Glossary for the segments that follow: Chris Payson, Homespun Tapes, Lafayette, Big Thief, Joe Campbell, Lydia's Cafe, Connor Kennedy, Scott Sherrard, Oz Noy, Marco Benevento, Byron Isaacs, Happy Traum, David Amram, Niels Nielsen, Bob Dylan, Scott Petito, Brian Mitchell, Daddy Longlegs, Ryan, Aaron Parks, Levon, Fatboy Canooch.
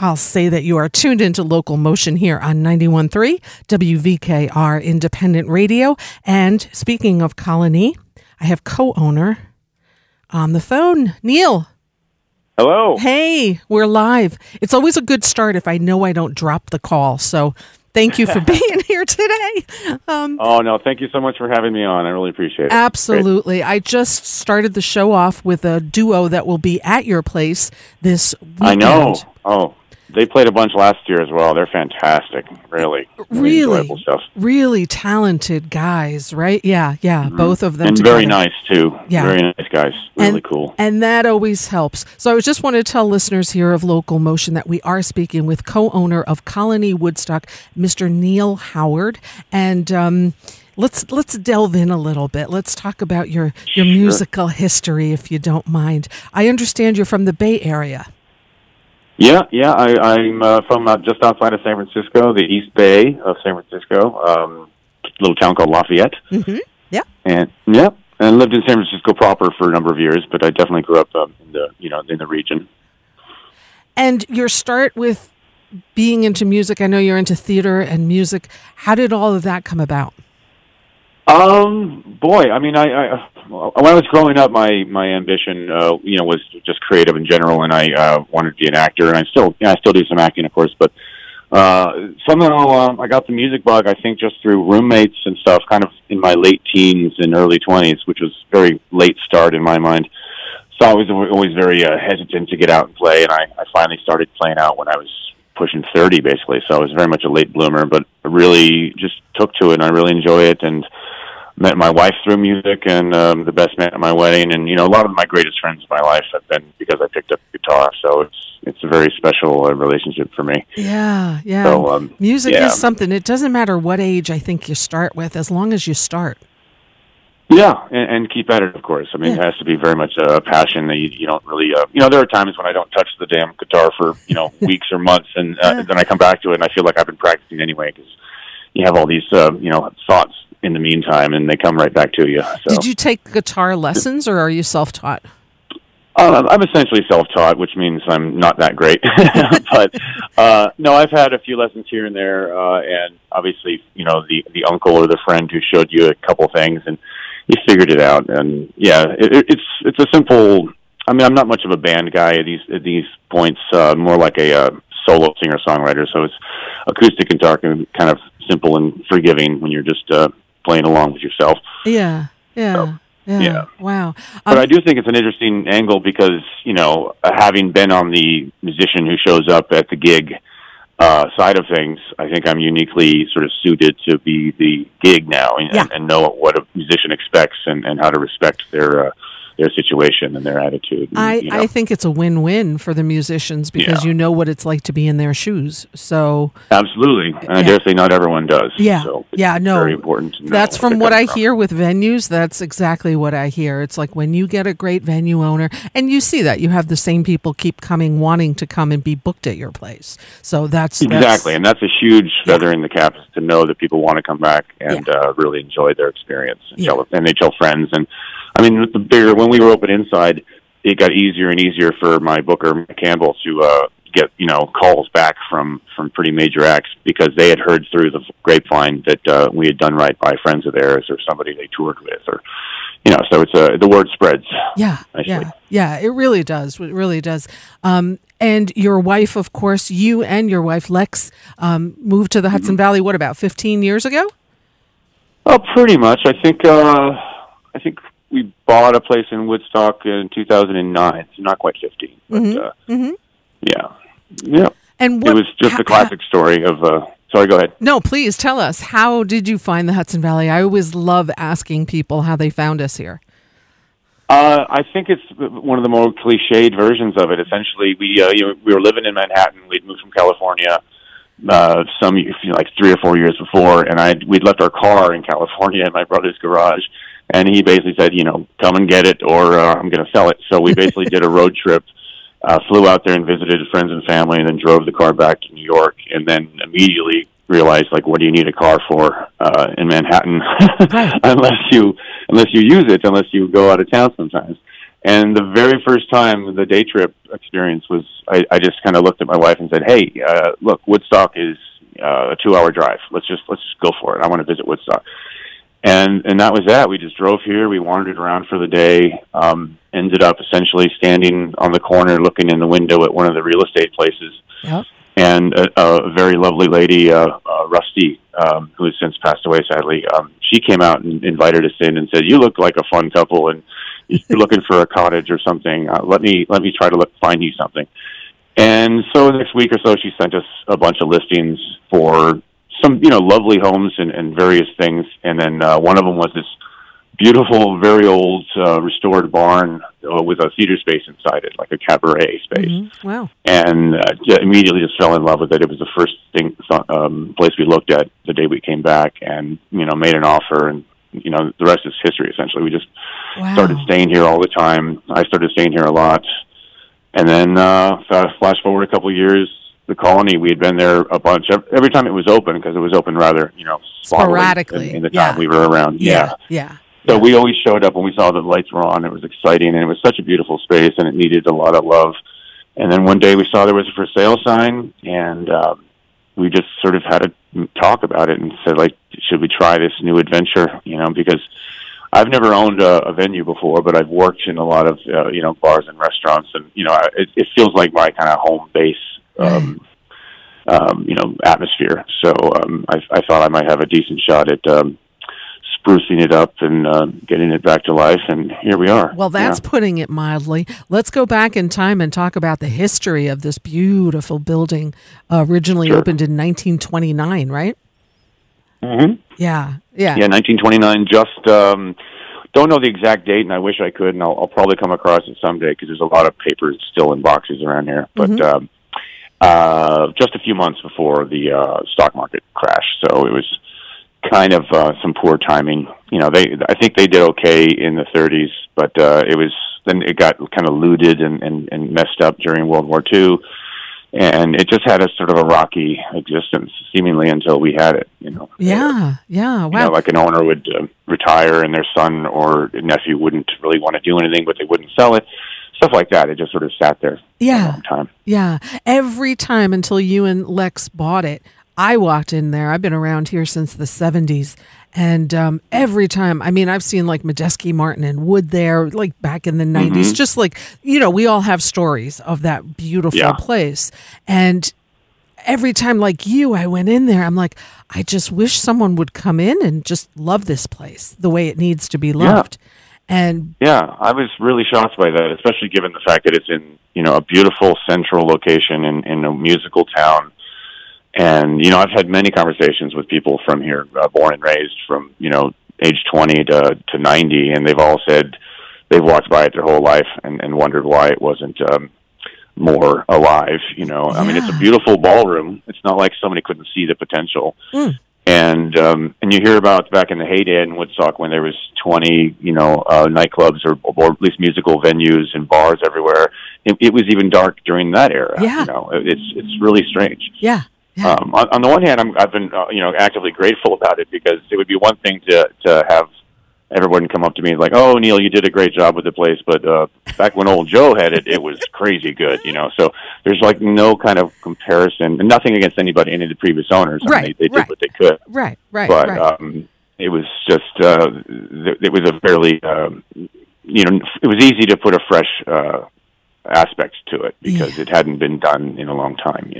I'll say that you are tuned into Local Motion here on 91.3 WVKR Independent Radio. And speaking of Colony, I have co-owner on the phone, Neil. Hello. Hey, we're live. It's always a good start if I know I don't drop the call. So thank you for being here today. Thank you so much for having me on. I really appreciate it. Absolutely. Great. I just started the show off with a duo that will be at your place this weekend. I know. Oh, they played a bunch last year as well. They're fantastic, really enjoyable stuff. Really talented guys, right? Yeah, mm-hmm. Both of them. And together. Very nice, too. Yeah. Very nice guys. Really cool. And that always helps. So I just want to tell listeners here of Local Motion that we are speaking with co-owner of Colony Woodstock, Mr. Neil Howard. And let's delve in a little bit. Let's talk about your musical history, if you don't mind. I understand you're from the Bay Area. Yeah. I'm from just outside of San Francisco, the East Bay of San Francisco, little town called Lafayette. Mm-hmm. Yeah. And lived in San Francisco proper for a number of years, but I definitely grew up in the region. And your start with being into music, I know you're into theater and music. How did all of that come about? When I was growing up, my ambition, was just creative in general, and I wanted to be an actor, and I still do some acting, of course, but somehow I got the music bug, I think, just through roommates and stuff, kind of in my late teens and early 20s, which was a very late start in my mind. So I was always very hesitant to get out and play, and I finally started playing out when I was pushing 30, basically, so I was very much a late bloomer, but I really just took to it, and I really enjoy it, and met my wife through music, and the best man at my wedding, and a lot of my greatest friends in my life have been because I picked up guitar. So it's a very special relationship for me. Yeah. So, music is something. It doesn't matter what age I think you start with, as long as you start. Yeah, and keep at it, of course. I mean, It has to be very much a passion that you don't really. There are times when I don't touch the damn guitar for weeks or months, and then I come back to it, and I feel like I've been practicing anyway because you have all these thoughts in the meantime, and they come right back to you. So. Did you take guitar lessons, or are you self-taught? I'm essentially self-taught, which means I'm not that great. But no, I've had a few lessons here and there, and obviously, the uncle or the friend who showed you a couple things, and you figured it out. And yeah, it's a simple. I mean, I'm not much of a band guy at these points. More like a solo singer-songwriter. So it's acoustic guitar can kind of simple and forgiving when you're just playing along with yourself. Yeah. Wow. But I do think it's an interesting angle because, having been on the musician who shows up at the gig side of things, I think I'm uniquely sort of suited to be the gig now and know what a musician expects and how to respect their situation and their attitude. And, I think it's a win-win for the musicians because you know what it's like to be in their shoes. So absolutely. And I dare say not everyone does. Yeah. So it's very important. That's from what I hear with venues. That's exactly what I hear. It's like when you get a great venue owner and you see that you have the same people keep coming, wanting to come and be booked at your place. So that's and that's a huge feather in the cap is to know that people want to come back and really enjoy their experience and they tell friends. And I mean, when we were open inside, it got easier and easier for my booker, Campbell, to get calls back from pretty major acts because they had heard through the grapevine that we had done right by friends of theirs or somebody they toured with, or so it's the word spreads. Yeah, it really does. It really does. And your wife, of course, you and your wife Lex moved to the Hudson Valley. What about 15 years ago? Oh, pretty much. I think. We bought a place in Woodstock in 2009. It's not quite 15, but yeah. And it was just the classic story of. Sorry, go ahead. No, please tell us. How did you find the Hudson Valley? I always love asking people how they found us here. I think it's one of the more cliched versions of it. Essentially, we were living in Manhattan. We'd moved from California. Like 3 or 4 years before, and we'd left our car in California in my brother's garage, and he basically said, come and get it, or I'm going to sell it. So we basically did a road trip, flew out there and visited friends and family, and then drove the car back to New York, and then immediately realized, what do you need a car for in Manhattan unless you use it, unless you go out of town sometimes. And the very first time, the day trip experience was, I just kind of looked at my wife and said, hey, look, Woodstock is a 2-hour drive. Let's just go for it. I want to visit Woodstock. And that was that. We just drove here. We wandered around for the day, ended up essentially standing on the corner looking in the window at one of the real estate places. Yep. And a very lovely lady, Rusty, who has since passed away, sadly, she came out and invited us in and said, you look like a fun couple, and if you're looking for a cottage or something, let me try to find you something. And so the next week or so, she sent us a bunch of listings for some, lovely homes and various things. And then one of them was this beautiful, very old, restored barn with a theater space inside it, like a cabaret space. Mm-hmm. Wow! And immediately just fell in love with it. It was the first thing, place we looked at the day we came back, and made an offer, and the rest is history. Essentially, we just started staying here all the time. I started staying here a lot, and then flash forward a couple of years. The Colony, we had been there a bunch every time it was open, because it was open rather, sporadically in the time we were around. Yeah. So we always showed up when we saw the lights were on. It was exciting, and it was such a beautiful space, and it needed a lot of love. And then one day we saw there was a for sale sign, and we just sort of had a talk about it and said, like, should we try this new adventure? Because I've never owned a venue before, but I've worked in a lot of, bars and restaurants, and, it feels like my kind of home base, atmosphere. So I thought I might have a decent shot at sprucing it up and getting it back to life, and here we are. Well, that's putting it mildly. Let's go back in time and talk about the history of this beautiful building, originally opened in 1929, right? Mm-hmm. Yeah, 1929, just... don't know the exact date, and I wish I could, and I'll probably come across it someday, because there's a lot of papers still in boxes around here. But just a few months before the stock market crash, so it was kind of some poor timing. I think they did okay in the 30s, but it got kind of looted and messed up during World War II, and it just had a sort of a rocky existence, seemingly, until we had it. Wow. Like an owner would retire, and their son or nephew wouldn't really want to do anything, but they wouldn't sell it. Stuff like that. It just sort of sat there a long time. Yeah, every time until you and Lex bought it. I walked in there. I've been around here since the 70s. And every time, I've seen like Majeski, Martin, and Wood there, like back in the 90s. Mm-hmm. Just like, we all have stories of that beautiful place. And every time, like you, I went in there, I'm like, I just wish someone would come in and just love this place the way it needs to be loved. Yeah. And I was really shocked by that, especially given the fact that it's in, a beautiful central location in a musical town. And, I've had many conversations with people from here, born and raised, from, age 20 to 90, and they've all said they've walked by it their whole life and wondered why it wasn't more alive, I mean, it's a beautiful ballroom. It's not like somebody couldn't see the potential. Mm. And you hear about back in the heyday in Woodstock when there was 20, nightclubs or at least musical venues and bars everywhere. It was even dark during that era. Yeah. It's really strange. Yeah. Yeah. On the one hand, I've been, actively grateful about it, because it would be one thing to have everyone come up to me and like, oh, Neil, you did a great job with the place, but back when old Joe had it, it was crazy good, So there's like no kind of comparison, and nothing against anybody, any of the previous owners. Right, I mean, they did what they could. Right. But it was just, it was a fairly, it was easy to put a fresh aspects to it, because it hadn't been done in a long time,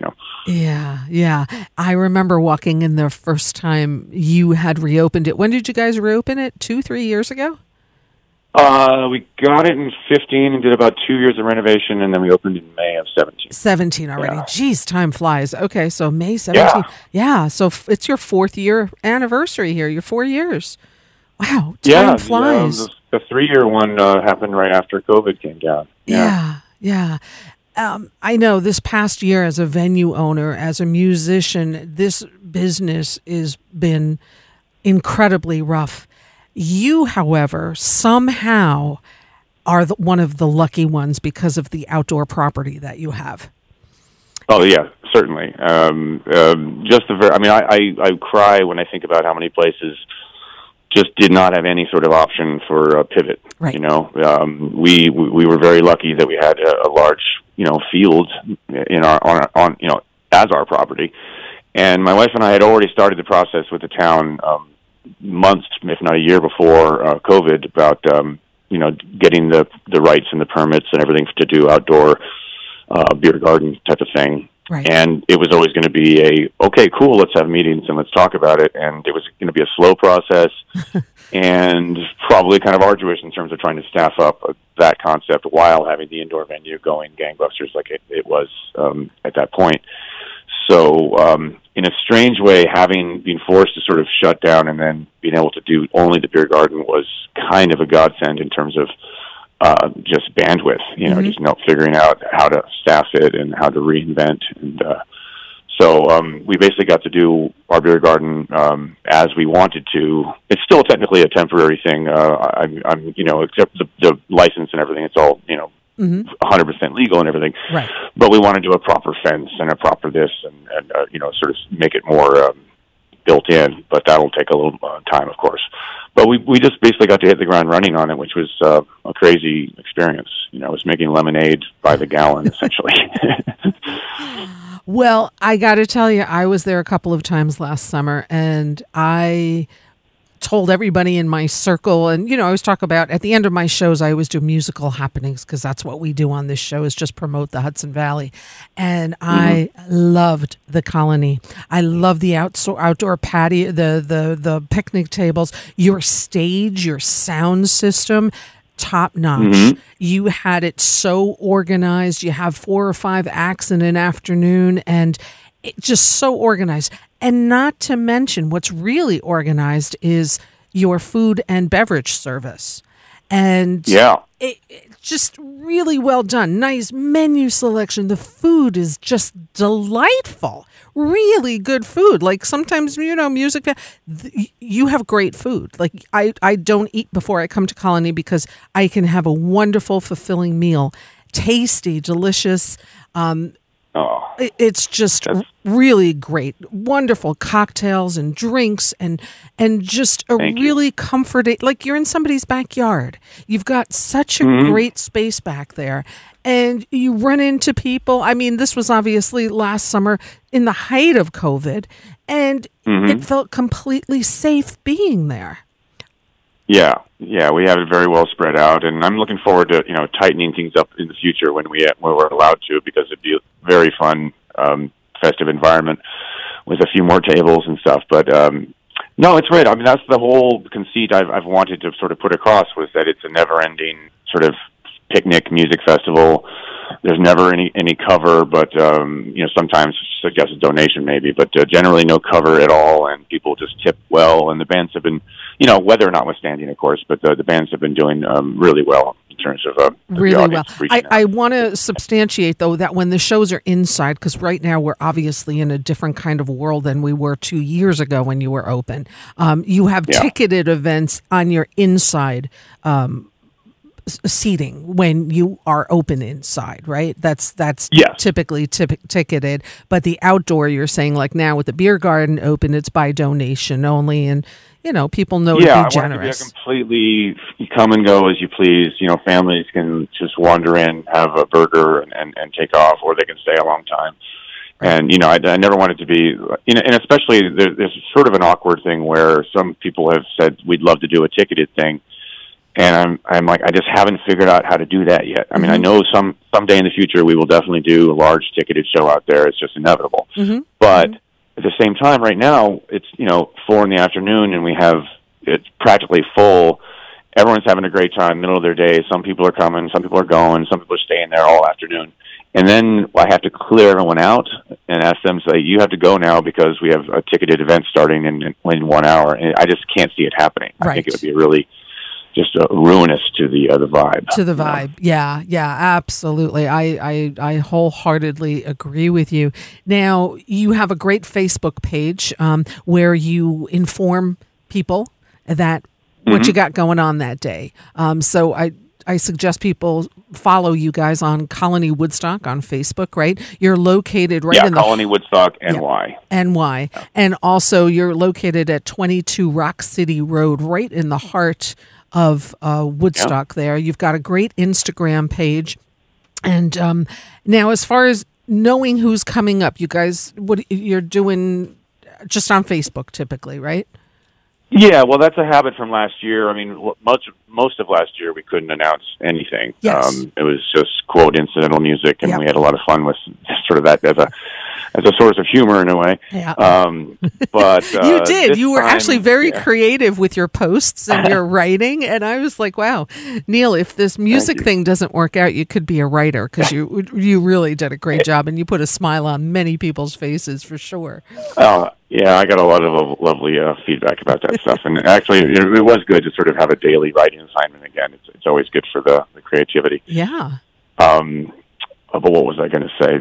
Yeah. I remember walking in the first time you had reopened it. When did you guys reopen it? 2-3 years ago? We got it in 15 and did about 2 years of renovation, and then we opened in May of 17. 17 already. Yeah. Jeez, time flies. Okay, so May 17. Yeah, so it's your 4th year anniversary here. Your 4 years. Wow, time flies. The 3-year one happened right after COVID came down. Yeah. I know this past year, as a venue owner, as a musician, this business has been incredibly rough. You, however, somehow are one of the lucky ones because of the outdoor property that you have. Oh, yeah, certainly. Just I cry when I think about how many places just did not have any sort of option for a pivot. Right. You know, we were very lucky that we had a large, you know, field in our on you know as our property, and my wife and I had already started the process with the town months, if not a year before COVID, about you know, getting the rights and the permits and everything to do outdoor beer garden type of thing. Right. And it was always going to be a, okay, cool, let's have meetings and let's talk about it. And it was going to be a slow process and probably kind of arduous in terms of trying to staff up that concept while having the indoor venue going gangbusters like it was at that point. So in a strange way, having been forced to sort of shut down and then being able to do only the beer garden was kind of a godsend in terms of just bandwidth, you know, mm-hmm. just not figuring out how to staff it and how to reinvent. And so we basically got to do our beer garden as we wanted to. It's still technically a temporary thing. I'm you know, except the license and everything, it's all, you know, mm-hmm. 100% legal and everything. Right. But we want to do a proper fence and a proper this and you know, sort of make it more built in. But that'll take a little time, of course. But we just basically got to hit the ground running on it, which was a crazy experience. You know, I was making lemonade by the gallon, essentially. Well, I got to tell you, I was there a couple of times last summer, and I told everybody in my circle, and, you know, I always talk about, at the end of my shows, I always do musical happenings, because that's what we do on this show, is just promote the Hudson Valley. And mm-hmm. I loved the Colony. I love the outdoor patio, the picnic tables, your stage, your sound system, top notch. Mm-hmm. You had it so organized. You have 4 or 5 acts in an afternoon, and it just so organized. And not to mention, what's really organized is your food and beverage service. And yeah, it just really well done. Nice menu selection. The food is just delightful. Really good food. Like sometimes, you know, music, you have great food. Like I don't eat before I come to Colony because I can have a wonderful, fulfilling meal. Tasty, delicious. Oh, it's just really great, wonderful cocktails and drinks and just a really comforting, like you're in somebody's backyard. You've got such a mm-hmm. great space back there, and you run into people. I mean, this was obviously last summer in the height of COVID, and mm-hmm. it felt completely safe being there. Yeah, we have it very well spread out, and I'm looking forward to, you know, tightening things up in the future when we're allowed to, because it'd be a very fun, festive environment with a few more tables and stuff. But no, it's right. I mean, that's the whole conceit I've wanted to sort of put across, was that it's a never-ending sort of picnic music festival. There's never any cover, but you know, sometimes suggest a donation maybe, but generally no cover at all, and people just tip well, and the bands have been, you know, weather notwithstanding, of course, but the bands have been doing really well in terms of really well. I want to substantiate though that when the shows are inside, because right now we're obviously in a different kind of world than we were 2 years ago when you were open. You have ticketed events on your inside seating when you are open inside, right? That's typically ticketed, but the outdoor, you're saying, like now with the beer garden open, it's by donation only, and you know, people know to be generous. Completely come and go as you please. You know, families can just wander in, have a burger, and take off, or they can stay a long time. And, you know, I never wanted to be, you know, and especially there's sort of an awkward thing where some people have said, we'd love to do a ticketed thing. And I'm like, I just haven't figured out how to do that yet. I mean, mm-hmm. I know someday in the future we will definitely do a large ticketed show out there. It's just inevitable. Mm-hmm. But mm-hmm. at the same time, right now, it's, you know, 4 p.m, and we have, it's practically full. Everyone's having a great time, middle of their day. Some people are coming, some people are going, some people are staying there all afternoon. And then I have to clear everyone out and ask them, say, you have to go now because we have a ticketed event starting in 1 hour. And I just can't see it happening. Right. I think it would be just ruinous to the vibe. To the vibe, yeah, absolutely. I wholeheartedly agree with you. Now, you have a great Facebook page where you inform people that mm-hmm. what you got going on that day. So I I suggest people follow you guys on Colony Woodstock on Facebook, right? You're located right in Colony Woodstock, NY. NY. Yeah. And also you're located at 22 Rock City Road, right in the heart of Woodstock there. You've got a great Instagram page. And now as far as knowing who's coming up, you guys, what you're doing just on Facebook typically, right? Yeah, well, that's a habit from last year. I mean, most of last year we couldn't announce anything. Yes. It was just, quote, incidental music, and we had a lot of fun with sort of that as a source of humor in a way. Yeah. But you did. You were actually very creative with your posts and your writing, and I was like, wow, Neil, if this music thing doesn't work out, you could be a writer, because you really did a great job, and you put a smile on many people's faces for sure. Yeah, I got a lot of lovely feedback about that stuff, and actually, it was good to sort of have a daily writing assignment again. It's always good for the creativity. Yeah. But what was I going to say?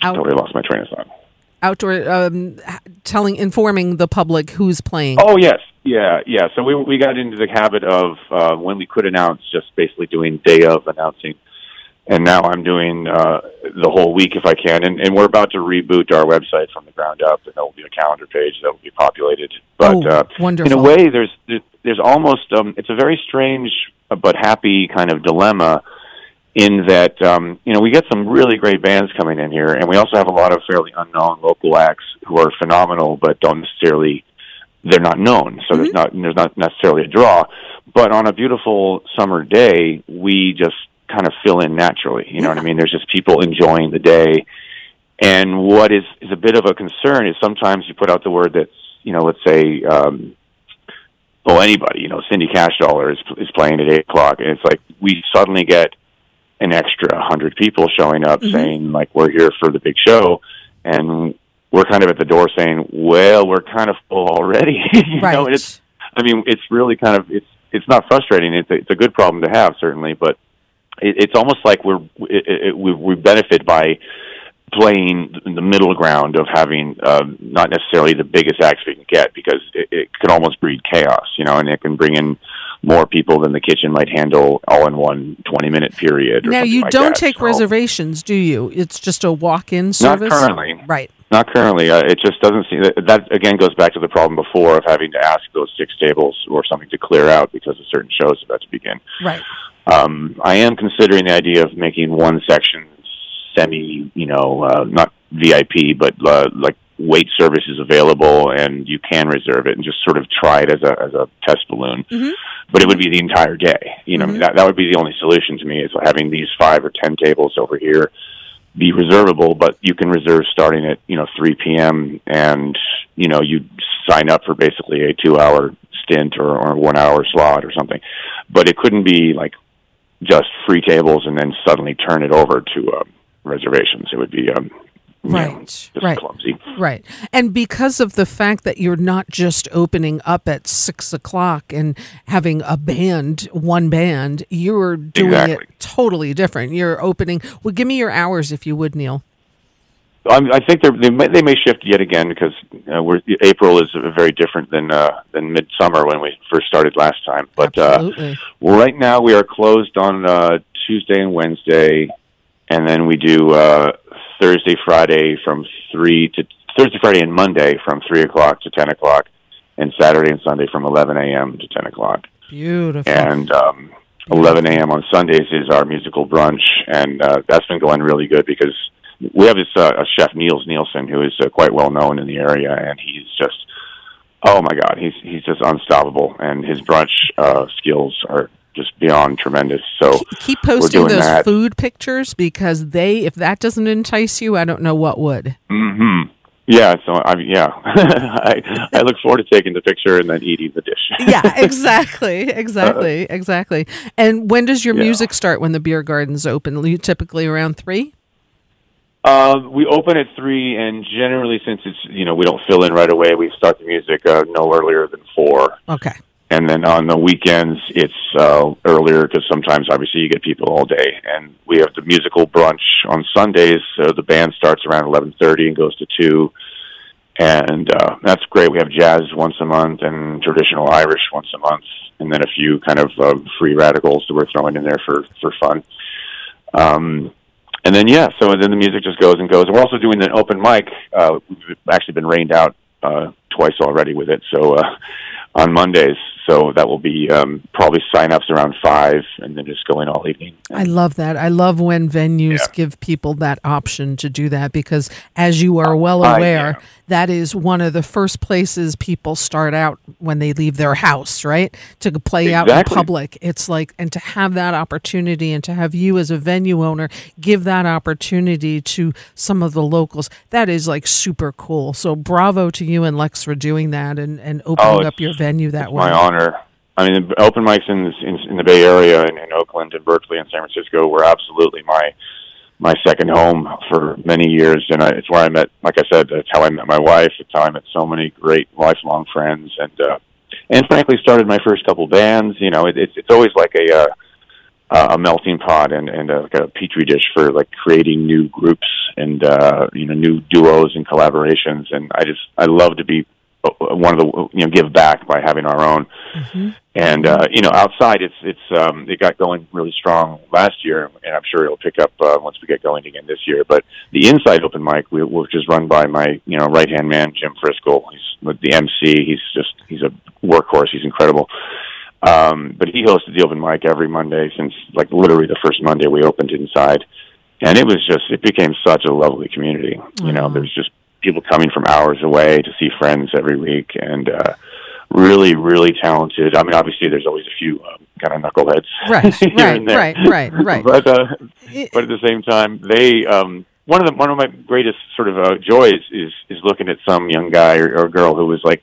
I totally lost my train of thought. Outdoor, informing the public who's playing. Oh yes, yeah. So we got into the habit of when we could announce, just basically doing day of announcing. And now I'm doing the whole week if I can. And we're about to reboot our website from the ground up, and there will be a calendar page that will be populated. But wonderful. In a way, there's almost it's a very strange but happy kind of dilemma in that, we get some really great bands coming in here, and we also have a lot of fairly unknown local acts who are phenomenal but don't necessarily, they're not known. So there's not necessarily a draw. But on a beautiful summer day, we just kind of fill in naturally, you know what I mean? There's just people enjoying the day. And what is a bit of a concern is sometimes you put out the word that's, let's say, anybody, Cindy Cashdollar is playing at 8:00, and it's like we suddenly get an extra 100 people showing up saying, like, we're here for the big show, and we're kind of at the door saying, well, we're kind of full already. you know, it's really kind of, it's not frustrating. It's a good problem to have, certainly, but it's almost like we benefit by playing the middle ground of having not necessarily the biggest acts we can get, because it could almost breed chaos, and it can bring in more people than the kitchen might handle all in one 20-minute period. Now, you don't take reservations, do you? It's just a walk-in service? Not currently. Right. Not currently. It just doesn't seem that again goes back to the problem before of having to ask those 6 tables or something to clear out because a certain show is about to begin. Right. I am considering the idea of making one section semi, not VIP, but like wait services available, and you can reserve it and just sort of try it as a test balloon. But it would be the entire day. That would be the only solution to me, is having these 5 or 10 tables over here be reservable, but you can reserve starting at 3 p.m. and you sign up for basically a 2-hour stint or 1-hour slot or something. But it couldn't be like just free tables and then suddenly turn it over to reservations. It would be just clumsy. Right. And because of the fact that you're not just opening up at 6:00 and having one band, you're doing it totally different. You're opening. Well, give me your hours if you would, Neil. I think they may shift yet again, because April is very different than midsummer when we first started last time. But right now we are closed on Tuesday and Wednesday, and then we do Thursday, Friday, and Monday from 3:00 to 10:00, and Saturday and Sunday from 11 a.m. to 10:00. Beautiful. And 11 a.m. on Sundays is our musical brunch, and that's been going really good because we have this chef, Niels Nielsen, who is quite well known in the area, and he's just, oh my God, he's just unstoppable, and his brunch skills are just beyond tremendous. So keep posting those food pictures, because if that doesn't entice you, I don't know what would. Yeah, so I look forward to taking the picture and then eating the dish. Yeah, exactly. And when does your music start when the beer garden's open? Are you typically around 3? We open at 3, and generally, since it's we don't fill in right away, we start the music no earlier than 4. Okay. And then on the weekends, it's earlier, because sometimes, obviously, you get people all day. And we have the musical brunch on Sundays. So the band starts around 11:30 and goes to 2. And that's great. We have jazz once a month and traditional Irish once a month, and then a few kind of free radicals that we're throwing in there for fun. And then, yeah, so then the music just goes and goes. And we're also doing an open mic. We've actually been rained out twice already with it, so on Mondays. So that will be probably sign-ups around 5 and then just go in all evening. I love that. I love when venues give people that option to do that, because as you are well aware, that is one of the first places people start out when they leave their house, right? To play out in public. It's like, and to have that opportunity and to have you as a venue owner give that opportunity to some of the locals, that is like super cool. So bravo to you and Lex for doing that and opening up your venue that way. My honor. I mean, the open mics in the Bay Area and in Oakland and Berkeley and San Francisco were absolutely my second home for many years, and it's where I met, like I said, that's how I met my wife. It's how I met so many great lifelong friends, and frankly started my first couple bands. You know, it's always like a melting pot and like a petri dish for like creating new groups and new duos and collaborations. And I love to be one of the give back by having our own, and outside it's it got going really strong last year, and I'm sure it'll pick up once we get going again this year. But the inside open mic, which is run by my right hand man Jim Friskel, he's the MC. He's a workhorse. He's incredible. But he hosted the open mic every Monday since like literally the first Monday we opened inside, and it became such a lovely community. Mm-hmm. There's just people coming from hours away to see friends every week, and really, really talented. I mean, obviously, there's always a few kind of knuckleheads, right. But at the same time, they one of my greatest sort of joys is looking at some young guy or girl who was like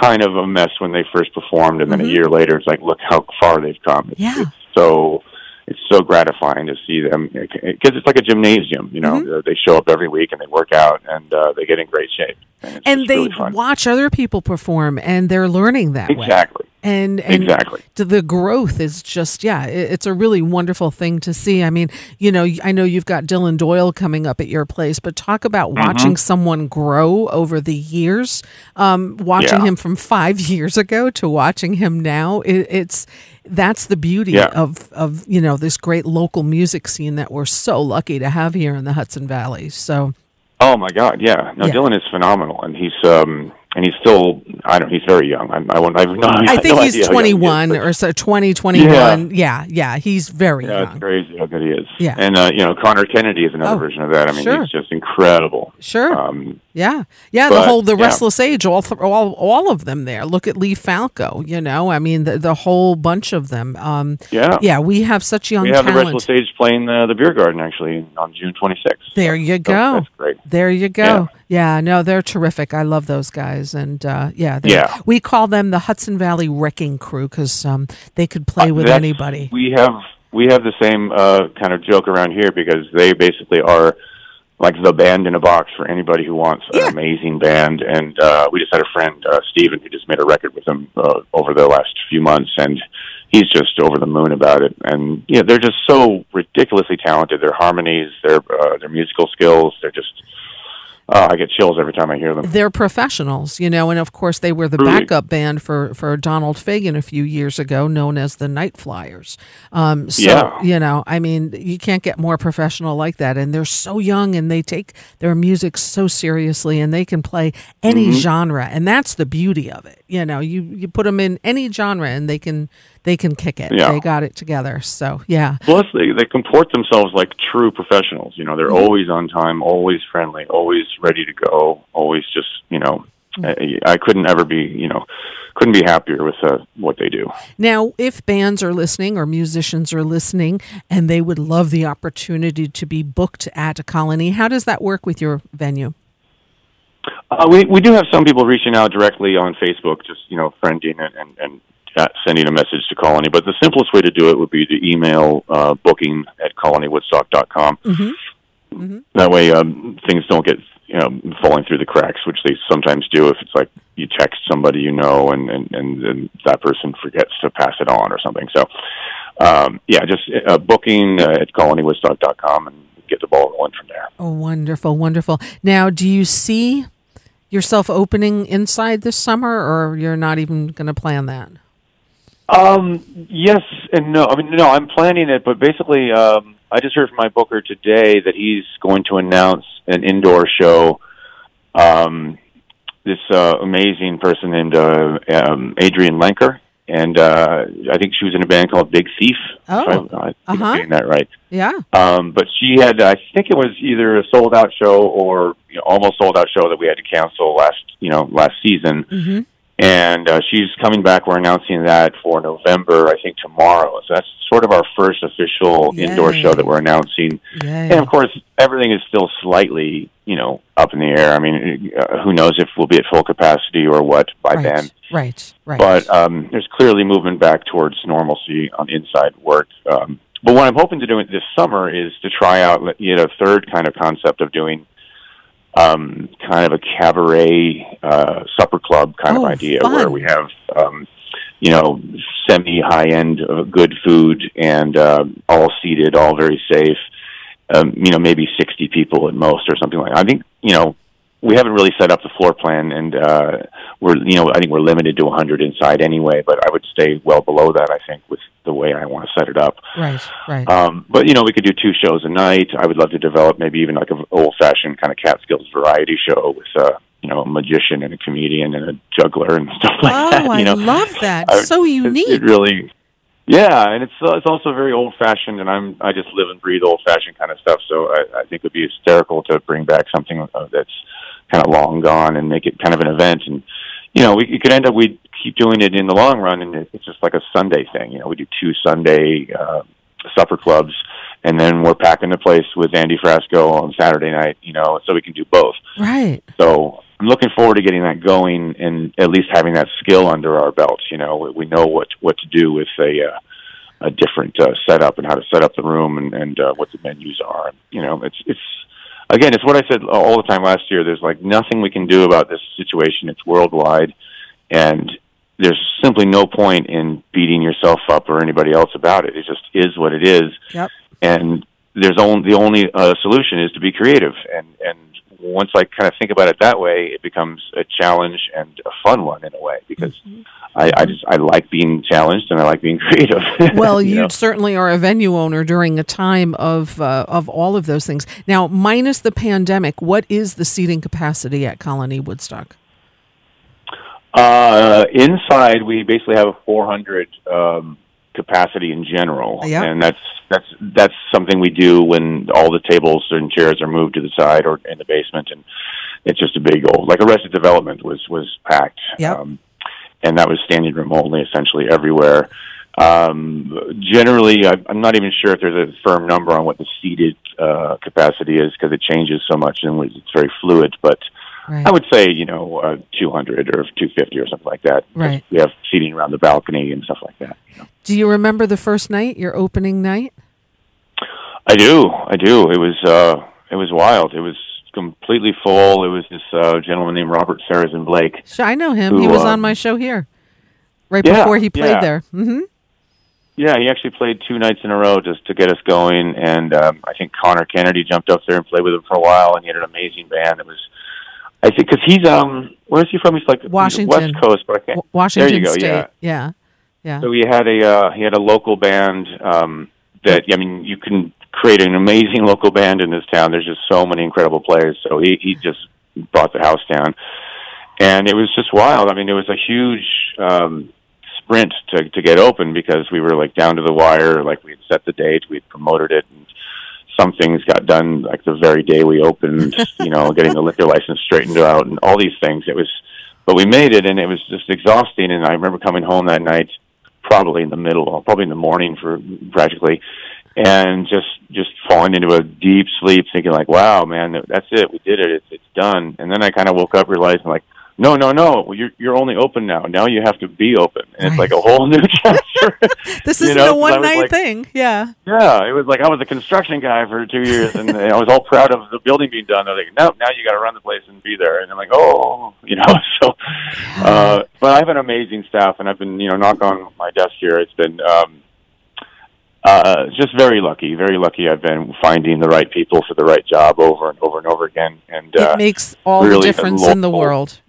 kind of a mess when they first performed, and then a year later, it's like, look how far they've come. It's so gratifying to see them, because it's like a gymnasium, They show up every week and they work out, and they get in great shape. And they really watch other people perform, and they're learning that way. Exactly. And exactly. The growth is just, it's a really wonderful thing to see. I mean, I know you've got Dylan Doyle coming up at your place, but talk about watching someone grow over the years, watching him from 5 years ago to watching him now. That's the beauty of this great local music scene that we're so lucky to have here in the Hudson Valley. So, oh my God, yeah. No, Dylan is phenomenal, and he's still, he's very young. I think he's 21 or so, 20, 21. Yeah, he's very young. It's crazy how good he is. Yeah. And, Connor Kennedy is another version of that. I mean, he's just incredible. Sure. The Restless Age, all of them there. Look at Lee Falco, the whole bunch of them. We have such young talent. We have the Restless Age playing the Beer Garden, actually, on June 26th. There you go. That's great. There you go. Yeah, no, they're terrific. I love those guys. And, we call them the Hudson Valley Wrecking Crew, because they could play with anybody. We have the same kind of joke around here, because they basically are like the band in a box for anybody who wants an amazing band. And we just had a friend, Steven, who just made a record with them over the last few months, and he's just over the moon about it. And, they're just so ridiculously talented. Their harmonies, their musical skills, they're just... I get chills every time I hear them. They're professionals, and of course they were the backup band for Donald Fagan a few years ago, known as the Night Flyers. You can't get more professional like that. And they're so young, and they take their music so seriously, and they can play any genre, and that's the beauty of it. You put them in any genre, and they can kick it. Yeah. They got it together. So, yeah. Plus, they comport themselves like true professionals. They're always on time, always friendly, always ready to go, always just, I couldn't ever be, couldn't be happier with what they do. Now, if bands are listening or musicians are listening and they would love the opportunity to be booked at a Colony, how does that work with your venue? We do have some people reaching out directly on Facebook, just, friending and sending a message to Colony, but the simplest way to do it would be to email booking@colonywoodstock.com. That way things don't get falling through the cracks, which they sometimes do if it's like you text somebody and that person forgets to pass it on or something. So just booking at colonywoodstock.com and get the ball rolling from there. Oh, wonderful, wonderful. Now, do you see yourself opening inside this summer, or you're not even going to plan that? Yes and no. I mean, no, I'm planning it, but basically I just heard from my booker today that he's going to announce an indoor show. This amazing person named Adrian Lenker, and I think she was in a band called Big Thief. Oh, so I think I'm getting that right. Yeah. But she had, I think it was either a sold-out show or almost sold-out show that we had to cancel last season. Mm-hmm. And she's coming back. We're announcing that for November, I think tomorrow. So that's sort of our first official indoor show that we're announcing. Yay. And of course, everything is still slightly, up in the air. I mean, who knows if we'll be at full capacity or what by then. Right. But there's clearly movement back towards normalcy on inside work. But what I'm hoping to do this summer is to try out a third kind of concept of doing kind of a cabaret supper club kind of idea, fun. Where we have, semi-high-end good food and all seated, all very safe, maybe 60 people at most or something like that. I think, we haven't really set up the floor plan, and I think we're limited to 100 inside anyway, but I would stay well below that, I think, with the way I want to set it up. Right. But, we could do 2 shows a night. I would love to develop maybe even like an old-fashioned kind of Catskills variety show with, a magician and a comedian and a juggler and stuff like that. Oh, I love that. So unique. It really... Yeah, and it's also very old fashioned, and I just live and breathe old fashioned kind of stuff. So I think it would be hysterical to bring back something that's kind of long gone and make it kind of an event. And we could end up we keep doing it in the long run, and it's just like a Sunday thing. We do 2 Sunday supper clubs, and then we're packing the place with Andy Frasco on Saturday night. So we can do both. Right. So I'm looking forward to getting that going and at least having that skill under our belt. We know what to do with a different setup and how to set up the room and what the menus are. Again, it's what I said all the time last year. There's like nothing we can do about this situation. It's worldwide, and there's simply no point in beating yourself up or anybody else about it. It just is what it is. Yep. And the only solution is to be creative and once I kind of think about it that way, it becomes a challenge and a fun one in a way because I like being challenged and I like being creative. Well, you certainly are a venue owner during a time of all of those things. Now, minus the pandemic, what is the seating capacity at Colony Woodstock? Inside, we basically have a 400 capacity in general, and that's something we do when all the tables and chairs are moved to the side or in the basement, and it's just a big old like Arrested Development was packed, and that was standing room only essentially everywhere. Generally, I'm not even sure if there's a firm number on what the seated capacity is because it changes so much and it's very fluid, but. Right. I would say, 200 or 250 or something like that. Right. We have seating around the balcony and stuff like that. Do you remember the first night, your opening night? I do. It was wild. It was completely full. It was this gentleman named Robert Sarrazin Blake. I know him. He was on my show here before he played there. Mm-hmm. Yeah, he actually played 2 nights in a row just to get us going, and I think Connor Kennedy jumped up there and played with him for a while, and he had an amazing band. It was... I think because he's where is he from? He's like Washington, West Coast, but I can't. Washington there you go. State. Yeah. So he had a local band that you can create an amazing local band in this town. There's just so many incredible players. So he just brought the house down, and it was just wild. I mean, it was a huge sprint to get open because we were like down to the wire. Like we had set the date, we had promoted it. And some things got done like the very day we opened, getting the liquor license straightened out and all these things. But we made it, and it was just exhausting. And I remember coming home that night, probably in the morning for practically, and just falling into a deep sleep thinking like, wow, man, that's it. We did it. It's done. And then I kind of woke up realizing like, No. You're only open now. Now you have to be open, and it's like a whole new chapter. This isn't a one-night thing. Yeah. Yeah, it was like I was a construction guy for 2 years, and I was all proud of the building being done. I was like, nope, now you got to run the place and be there. And I'm like, So, but I have an amazing staff, and I've been, knock on my desk here. It's been Just very lucky. I've been finding the right people for the right job over and over and over again. And it makes all really the difference in the world.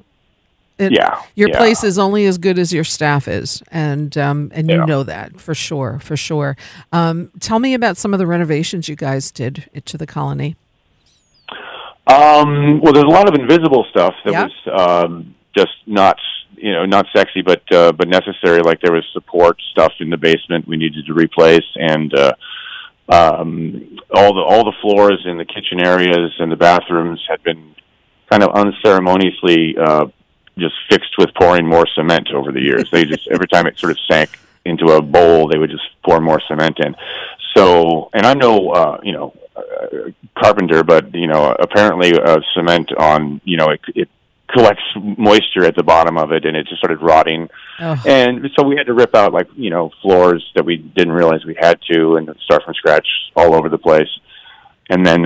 Your place is only as good as your staff is, and you know that for sure, for sure. Tell me about some of the renovations you guys did to the Colony. Well, there's a lot of invisible stuff that was just not. You know, not sexy, but necessary. Like there was support stuff in the basement we needed to replace, and all the floors in the kitchen areas and the bathrooms had been kind of unceremoniously just fixed with pouring more cement over the years. They just every time it sort of sank into a bowl, they would just pour more cement in. So, and I'm no carpenter, but apparently cement on it collects moisture at the bottom of it, and it just started rotting. Oh. And so we had to rip out floors that we didn't realize we had to, and start from scratch all over the place. And then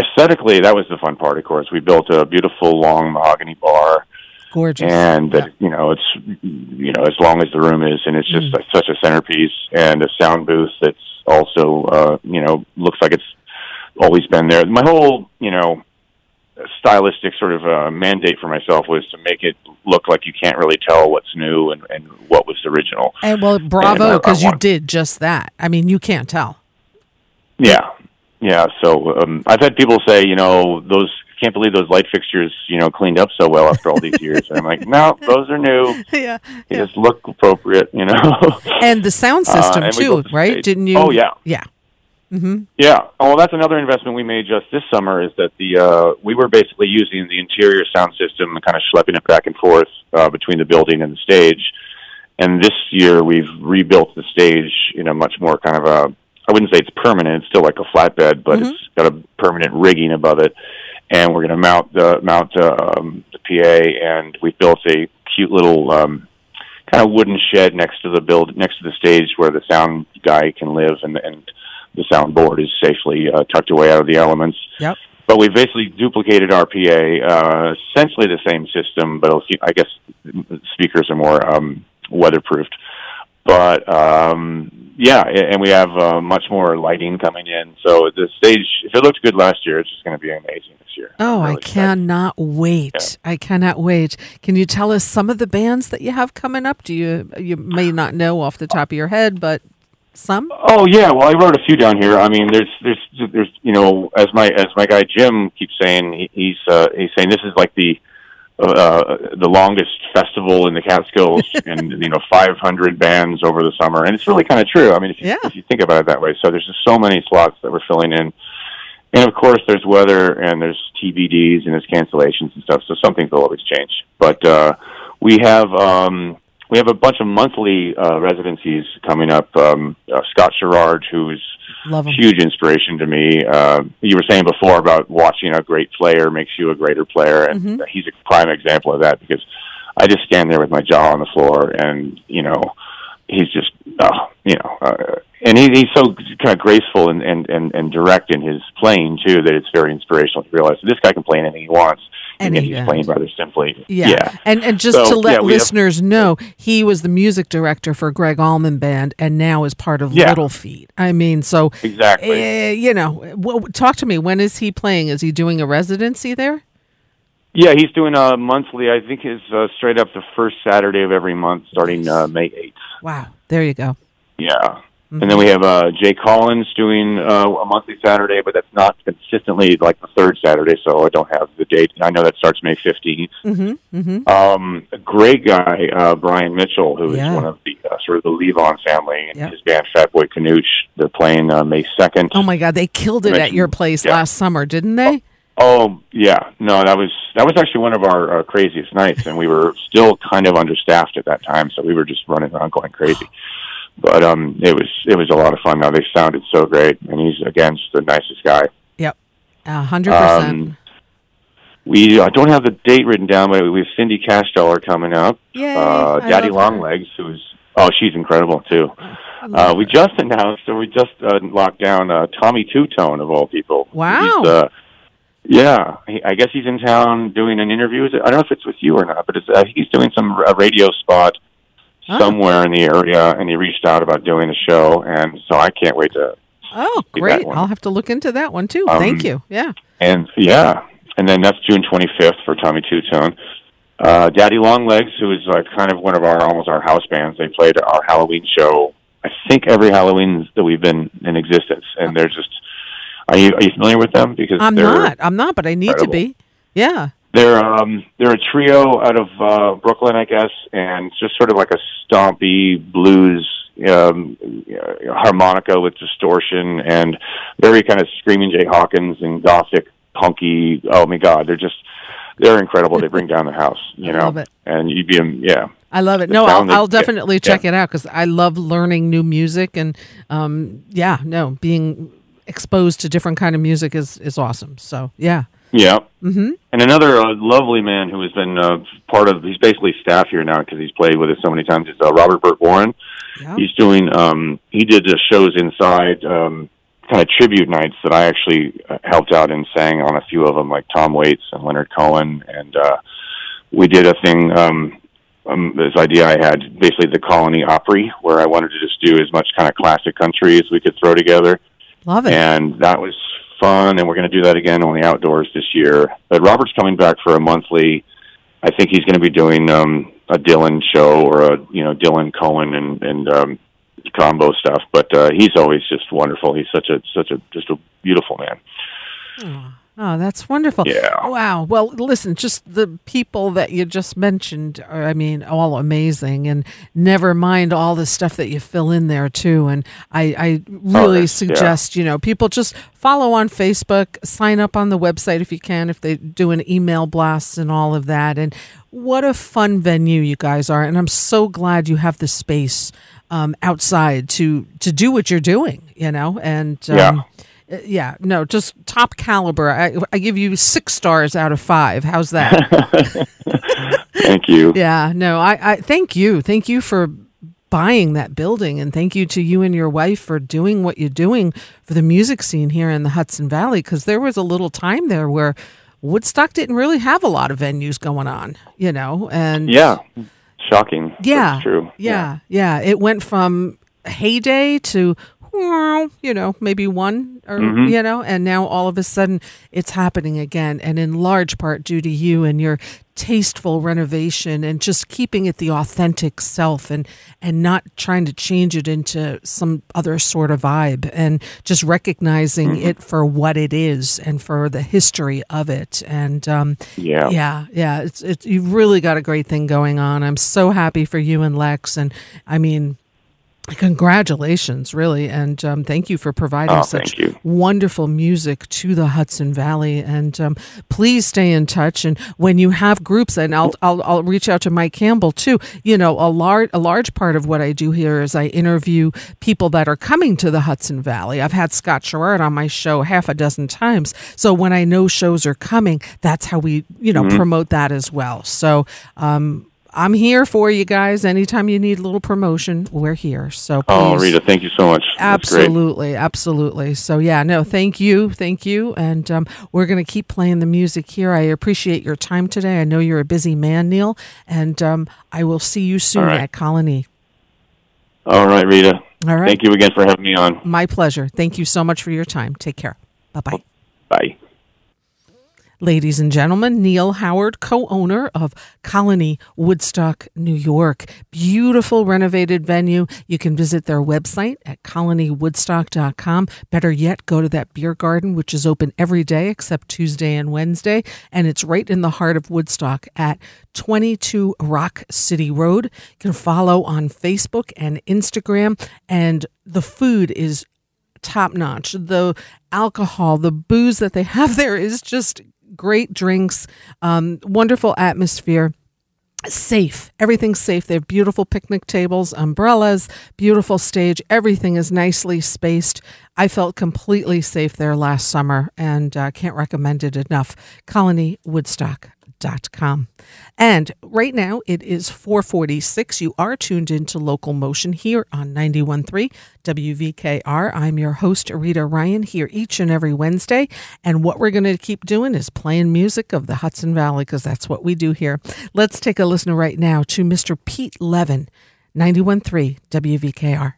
aesthetically, that was the fun part. Of course, we built a beautiful long mahogany bar, gorgeous, and it's as long as the room is, and it's just such a centerpiece, and a sound booth that's also looks like it's always been there. My whole stylistic sort of mandate for myself was to make it look like you can't really tell what's new and what was original. And well, bravo, because you did just that. I mean, you can't tell. Yeah. So I've had people say, can't believe those light fixtures, cleaned up so well after all these years. And I'm like, no, those are new. They just look appropriate, And the sound system too, right? Stage. Didn't you? Oh, yeah. Yeah. Mm-hmm. Yeah. Oh, well, that's another investment we made just this summer, is that we were basically using the interior sound system and kind of schlepping it back and forth between the building and the stage. And this year we've rebuilt the stage in a much more kind of a, I wouldn't say it's permanent, it's still like a flatbed, but it's got a permanent rigging above it. And we're going to mount the PA, and we built a cute little kind of wooden shed next to the stage where the sound guy can live, and the soundboard is safely tucked away out of the elements. Yep. But we basically duplicated our PA, essentially the same system, but I guess speakers are more weatherproofed. But and we have much more lighting coming in. So the stage, if it looked good last year, it's just going to be amazing this year. Oh, really, I cannot wait! Yeah. I cannot wait. Can you tell us some of the bands that you have coming up? You may not know off the top of your head, but some? Oh yeah, well I wrote a few down here. I mean, there's as my guy Jim keeps saying, he's saying this is like the longest festival in the Catskills, and 500 bands over the summer, and it's really kind of true. I mean, if you think about it that way. So there's just so many slots that we're filling in, and of course there's weather, and there's TBDs, and there's cancellations and stuff. So some things will always change, but we have a bunch of monthly residencies coming up. Scott Sherrard, who's a huge inspiration to me. You were saying before about watching a great player makes you a greater player, and he's a prime example of that, because I just stand there with my jaw on the floor, and, he's just, and he's so kind of graceful and direct in his playing, too, that it's very inspirational to realize this guy can play anything he wants. And he's playing rather simply. Yeah. And just to let listeners know, he was the music director for Greg Allman Band, and now is part of Little Feat. I mean, so exactly. Talk to me. When is he playing? Is he doing a residency there? Yeah, he's doing a monthly. I think is straight up the first Saturday of every month, starting May 8th. Wow. There you go. Yeah. Mm-hmm. And then we have Jay Collins doing a monthly Saturday, but that's not consistently like the third Saturday, so I don't have the date. I know that starts May 15th. Mm-hmm. Mm-hmm. A great guy, Brian Mitchell, who is one of the sort of the Levon family, and his band Fatboy Canooch, they're playing May 2nd. Oh, my God, they killed it at your place last summer, didn't they? Oh, yeah. No, that was actually one of our craziest nights, and we were still kind of understaffed at that time, so we were just running around going crazy. But it was a lot of fun. Now they sounded so great, and he's again just the nicest guy. Yep, 100%. We don't have the date written down, but we have Cindy Cashdollar coming up. Yay, Daddy Longlegs, she's incredible too. We just announced, or we just locked down Tommy Tutone of all people. Wow. I guess he's in town doing an interview. I don't know if it's with you or not, but he's doing some radio spot. somewhere in the area, and he reached out about doing the show, and so I can't wait to. Oh, great! I'll have to look into that one too. Thank you. Yeah. And yeah, and then that's June 25th for Tommy Tutone. Daddy Long Legs, who is like kind of one of our almost our house bands, they played our Halloween show. I think every Halloween that we've been in existence, and they're just. Are you familiar with them? Because I'm not, but I need incredible. To be. Yeah. They're a trio out of Brooklyn, I guess, and just sort of like a stompy blues harmonica with distortion and very kind of Screaming Jay Hawkins and gothic punky. Oh my God, they're incredible. They bring down the house, you know. I love it. And you'd be I love it. No, I'll definitely check it out because I love learning new music and being exposed to different kind of music is awesome. So yeah. Yeah, mm-hmm. And another lovely man who has been part of, he's basically staff here now because he's played with us so many times, is Robert Burt Warren. Yeah. He's doing, he did the shows inside, kind of tribute nights that I actually helped out and sang on a few of them, like Tom Waits and Leonard Cohen, and we did a thing, this idea I had, basically the Colony Opry, where I wanted to just do as much kind of classic country as we could throw together. Love it. And that was fun, and we're going to do that again on the outdoors this year. But Robert's coming back for a monthly. I think he's going to be doing a Dylan show or a Dylan Cohen and combo stuff. But he's always just wonderful. He's such a beautiful man. Oh, that's wonderful. Yeah. Wow. Well, listen, just the people that you just mentioned are, I mean, all amazing, and never mind all the stuff that you fill in there too. And I really suggest, people just follow on Facebook, sign up on the website if you can, if they do an email blast and all of that. And what a fun venue you guys are. And I'm so glad you have the space outside to do what you're doing, and yeah, no, just top caliber. I give you 6 stars out of 5. How's that? Thank you. Yeah, no, I thank you. Thank you for buying that building, and thank you to you and your wife for doing what you're doing for the music scene here in the Hudson Valley, because there was a little time there where Woodstock didn't really have a lot of venues going on, and... Yeah, shocking. Yeah. That's true. Yeah. It went from heyday to... maybe one or, and now all of a sudden it's happening again. And in large part due to you and your tasteful renovation and just keeping it the authentic self and not trying to change it into some other sort of vibe and just recognizing it for what it is and for the history of it. And it's you've really got a great thing going on. I'm so happy for you and Lex. And I mean, congratulations, really, and thank you for providing such wonderful music to the Hudson Valley. And please stay in touch. And when you have groups, and I'll reach out to Mike Campbell too. A large part of what I do here is I interview people that are coming to the Hudson Valley. I've had Scott Sherrard on my show 6 times. So when I know shows are coming, that's how we promote that as well. So. I'm here for you guys. Anytime you need a little promotion, we're here. So please. Oh, Rita, thank you so much. Absolutely. So yeah, no, thank you. And we're going to keep playing the music here. I appreciate your time today. I know you're a busy man, Neil, and I will see you soon at Colony. All right, Rita. All right. Thank you again for having me on. My pleasure. Thank you so much for your time. Take care. Bye-bye. Bye. Ladies and gentlemen, Neil Howard, co-owner of Colony Woodstock, New York. Beautiful renovated venue. You can visit their website at colonywoodstock.com. Better yet, go to that beer garden, which is open every day except Tuesday and Wednesday. And it's right in the heart of Woodstock at 22 Rock City Road. You can follow on Facebook and Instagram. And the food is top notch. The alcohol, the booze that they have there is just great drinks, wonderful atmosphere, safe. Everything's safe. They have beautiful picnic tables, umbrellas, beautiful stage. Everything is nicely spaced. I felt completely safe there last summer, and can't recommend it enough. ColonyWoodstock.com. And right now it is 4:46. You are tuned into Local Motion here on 91.3 WVKR. I'm your host, Rita Ryan, here each and every Wednesday. And what we're going to keep doing is playing music of the Hudson Valley, because that's what we do here. Let's take a listen right now to Mr. Pete Levin. 91.3 WVKR.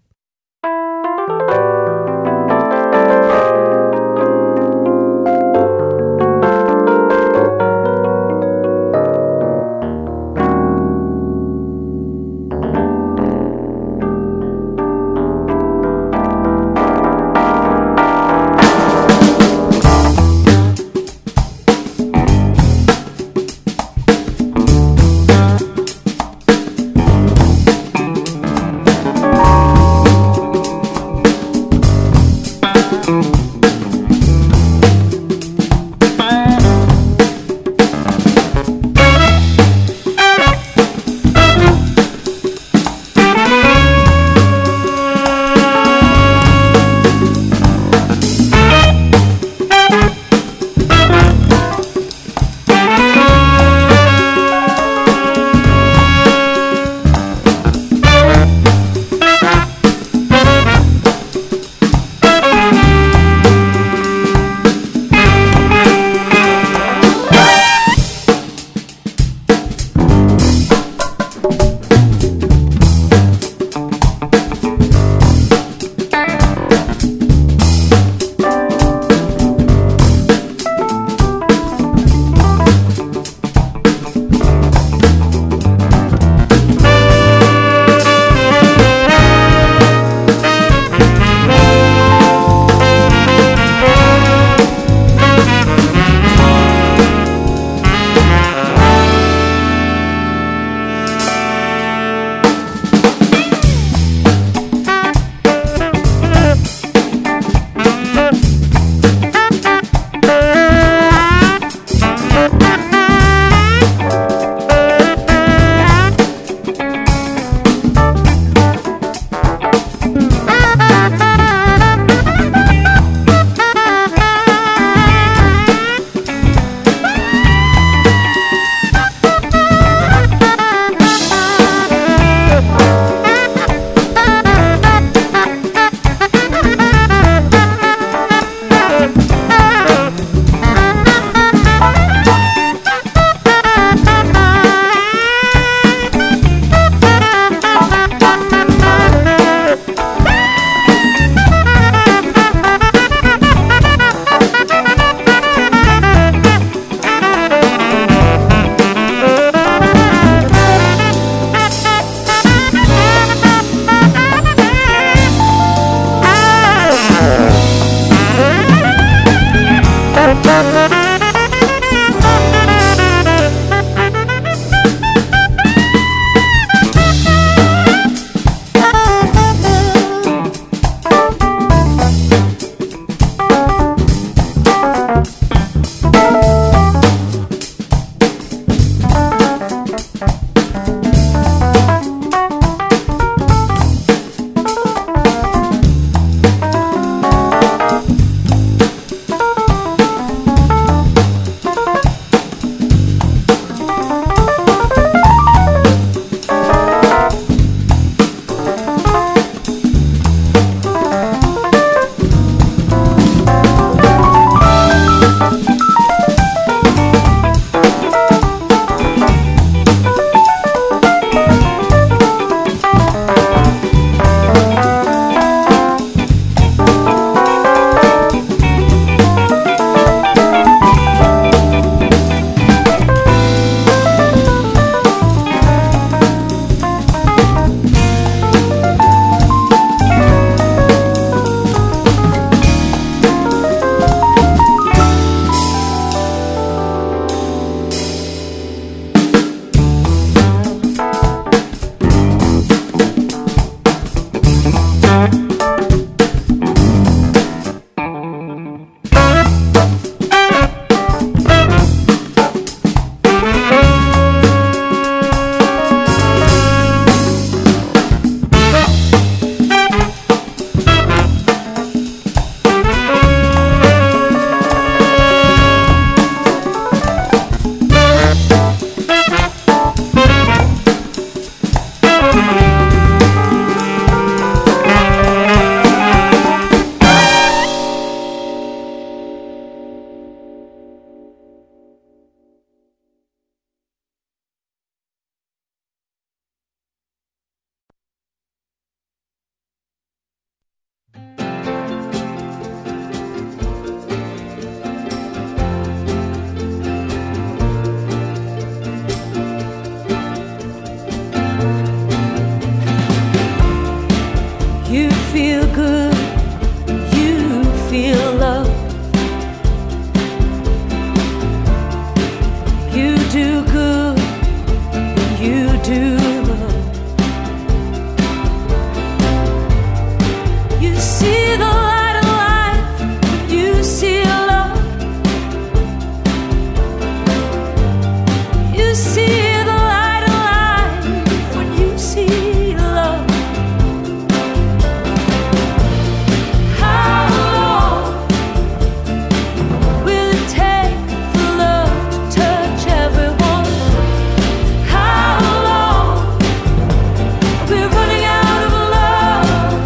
do good, when you do love. You see the light of life, when you see love. You see the light of life, when you see love. How long will it take for love to touch everyone? How long? We're running out of love.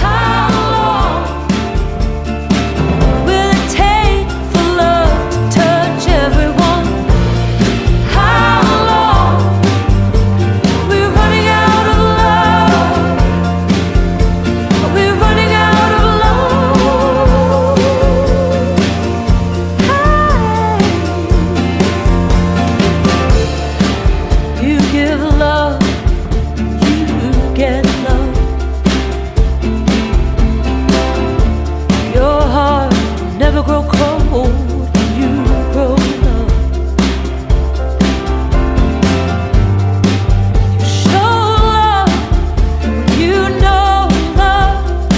How long will it take for love to touch everyone? How long? We're running out of love. We're running out of love. Hey. You give love, you get love. Your heart will never grow cold when you grow love. You show love, you know love. Show love, when you know love. How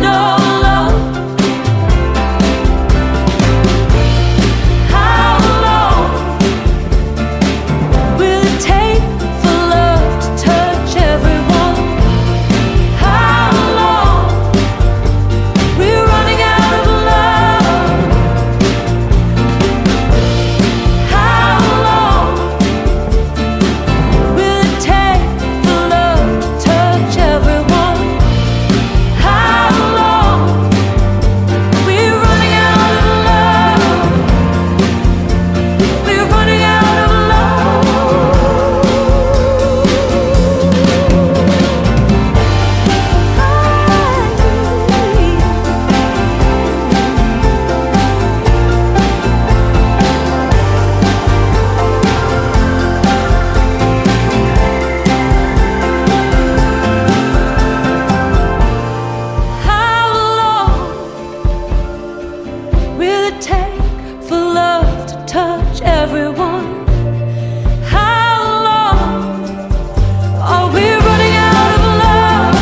long will it take for love to touch everyone? How long? We're running out of love.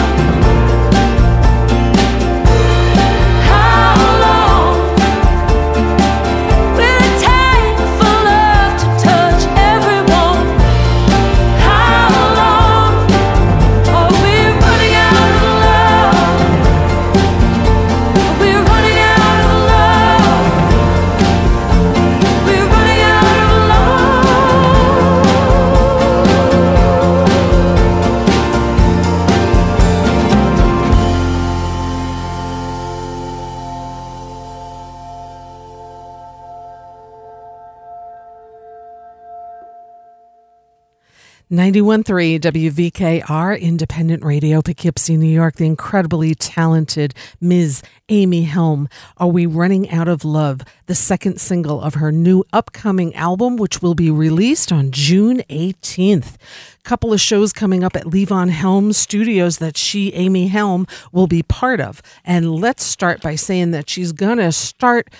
How long will it take for love to touch everyone? How long? We're running out of love. We're running out of love. How long? Will it take for love to touch everyone? How long are we running out of love? How long will it take for love to touch everyone? How long are we running out of love? We're running out of love. We're running out of love.91.3 WVKR, Independent Radio, Poughkeepsie, New York. The incredibly talented Ms. Amy Helm. Are We Running Out of Love? The second single of her new upcoming album, which will be released on June 18th. Couple of shows coming up at Levon Helm Studios that she, Amy Helm, will be part of. And let's start by saying that she's going to start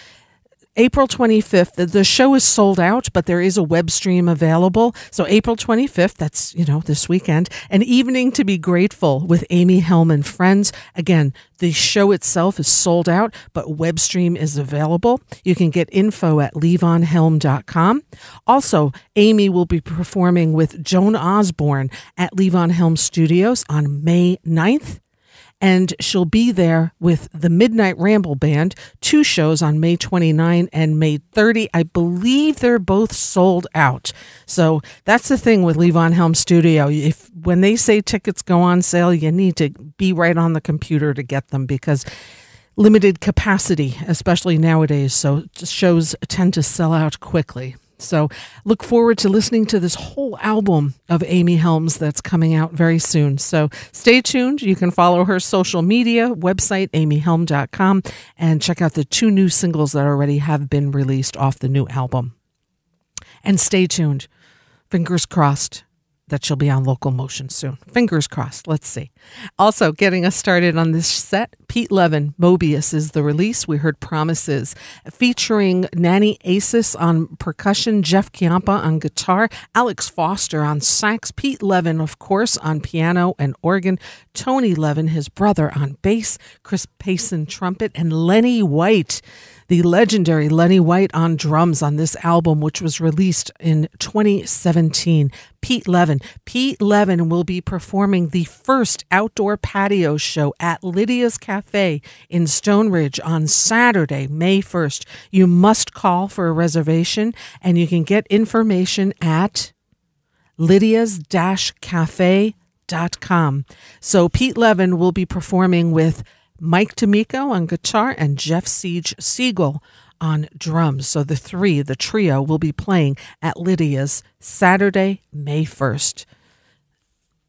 April 25th, the show is sold out, but there is a web stream available. So April 25th, that's, this weekend, an evening to be grateful with Amy Helm and friends. Again, the show itself is sold out, but web stream is available. You can get info at levonhelm.com. Also, Amy will be performing with Joan Osborne at Levon Helm Studios on May 9th. And she'll be there with the Midnight Ramble Band, two shows on May 29 and May 30. I believe they're both sold out. So that's the thing with Levon Helm Studio. When they say tickets go on sale, you need to be right on the computer to get them because limited capacity, especially nowadays. So shows tend to sell out quickly. So look forward to listening to this whole album of Amy Helm's that's coming out very soon. So stay tuned. You can follow her social media website, amyhelm.com, and check out the two new singles that already have been released off the new album. And stay tuned. Fingers crossed. that she'll be on Local Motion soon. Fingers crossed. Let's see. Also, getting us started on this set, Pete Levin, Mobius is the release. We heard Promises featuring Nanny Asis on percussion, Jeff Chiampa on guitar, Alex Foster on sax, Pete Levin, of course, on piano and organ, Tony Levin, his brother, on bass, Chris Payson, trumpet, and Lenny White, the legendary Lenny White, on drums on this album, which was released in 2017. Pete Levin will be performing the first outdoor patio show at Lydia's Cafe in Stone Ridge on Saturday, May 1st. You must call for a reservation, and you can get information at lydias-cafe.com. So Pete Levin will be performing with Mike D'Amico on guitar and Jeff Siege Siegel on drums. So the trio, will be playing at Lydia's Saturday, May 1st.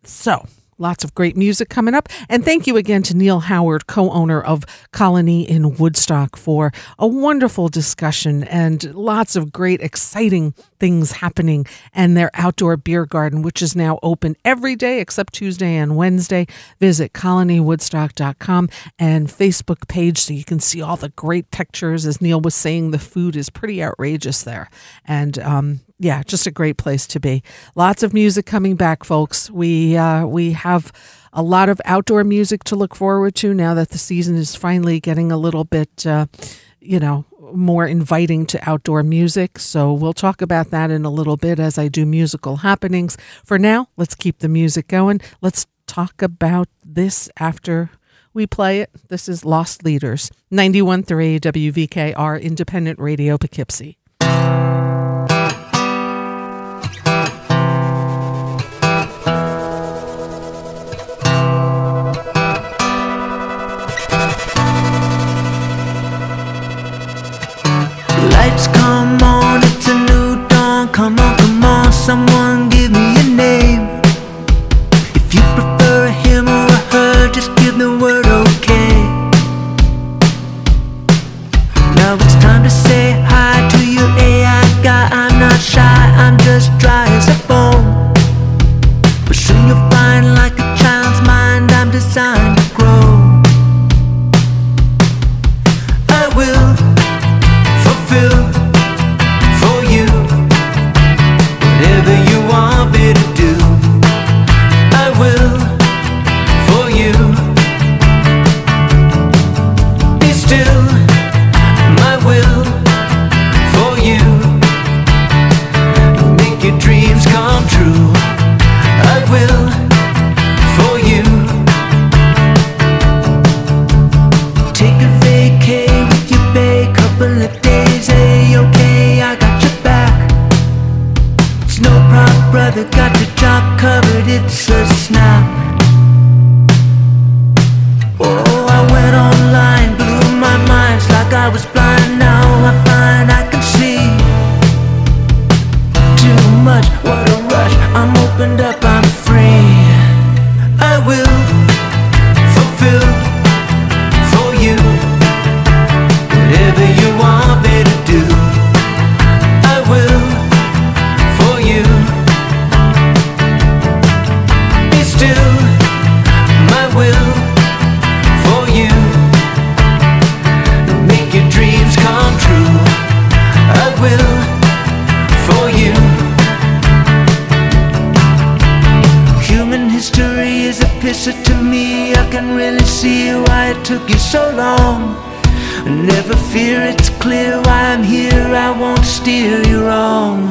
So lots of great music coming up. And thank you again to Neil Howard, co-owner of Colony in Woodstock, for a wonderful discussion and lots of great, exciting things happening, and their outdoor beer garden, which is now open every day except Tuesday and Wednesday. Visit colonywoodstock.com and Facebook page so you can see all the great pictures. As Neil was saying, the food is pretty outrageous there. And yeah, just a great place to be. Lots of music coming back, folks. We have a lot of outdoor music to look forward to now that the season is finally getting a little bit, more inviting to outdoor music. So we'll talk about that in a little bit as I do musical happenings. For now, let's keep the music going. Let's talk about this after we play it. This is Lost Leaders, 91.3 WVKR, Independent Radio, Poughkeepsie. Someone give me a name. If you prefer him or her, just give the word okay. Now it's time to say hi to you AI guy. I'm not shy, I'm just dry as a bone. But soon you'll find, like a child's mind, I'm designed to grow. I will fulfill for you whatever you want me to do. I will for you. Be still my will for you. Make your dreams come true. I will for you. Take a vacay with your bae, couple of days, hey, okay, I got your back. No prop, brother, got your job covered, it's a snap. Oh, I went online, blew my mind, it's like I was blind, now I find I can see. Too much, what a rush, I'm opened up, I'm free. I will fulfill for you whatever you want me to do. I will. To me, I can really see why it took you so long. Never fear, it's clear why I'm here, I won't steer you wrong.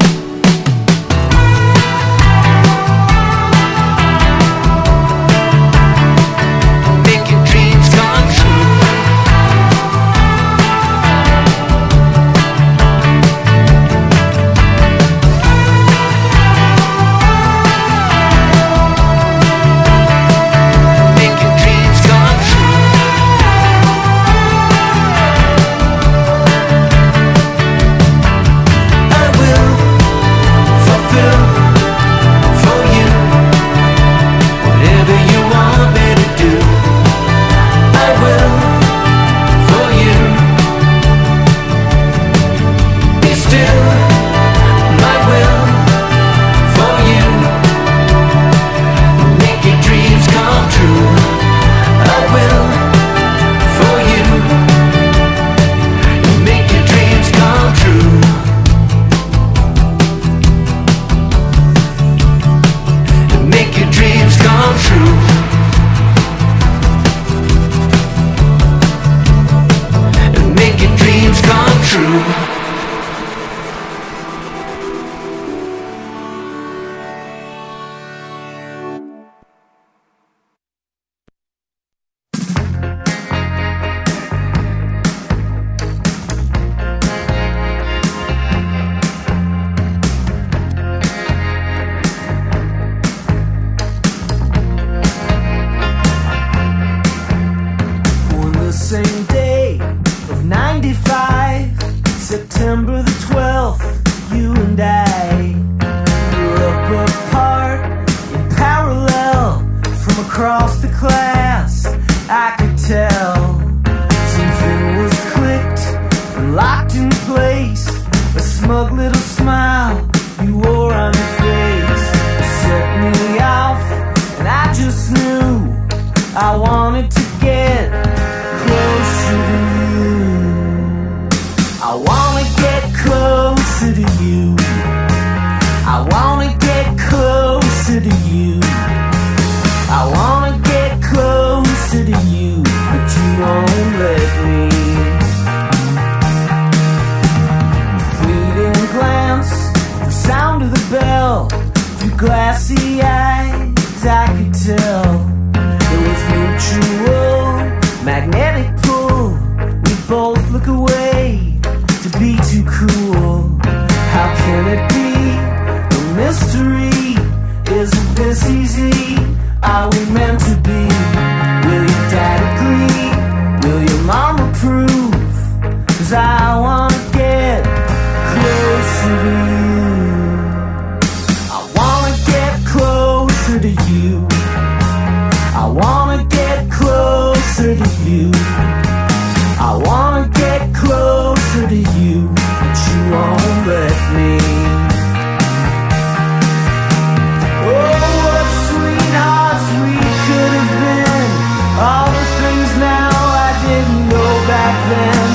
September the 12th, you and I grew up apart in parallel from across the class. I could tell something was clicked and locked in place. A smug little smile you wore on your face set me off, and I just knew I wanted to get closer to you. I wanna get closer to you. I wanna get closer to you. I wanna get closer to you, but you won't let me. Fleeting glance, the sound of the bell, through glassy eyes I could tell. Mutual magnetic pull. We both look away to be too cool. How can it be? The mystery isn't this easy. Are we meant to be? Will your dad agree? Will your mom approve? 'Cause I wanna get closer to you. I wanna get closer to you. I wanna get closer to you. I wanna get closer to you, but you won't let me. Oh, what sweethearts we could have been. All the things now I didn't know back then.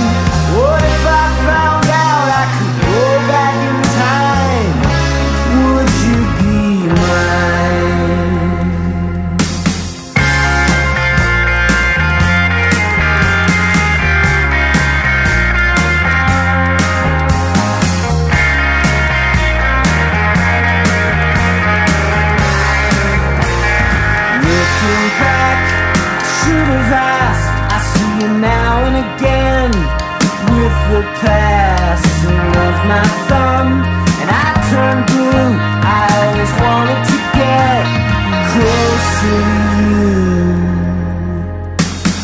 What if I found out I could go back in time? Would you be mine? Now and again with the passing of my thumb, and I turn blue. I always wanted to get closer to you.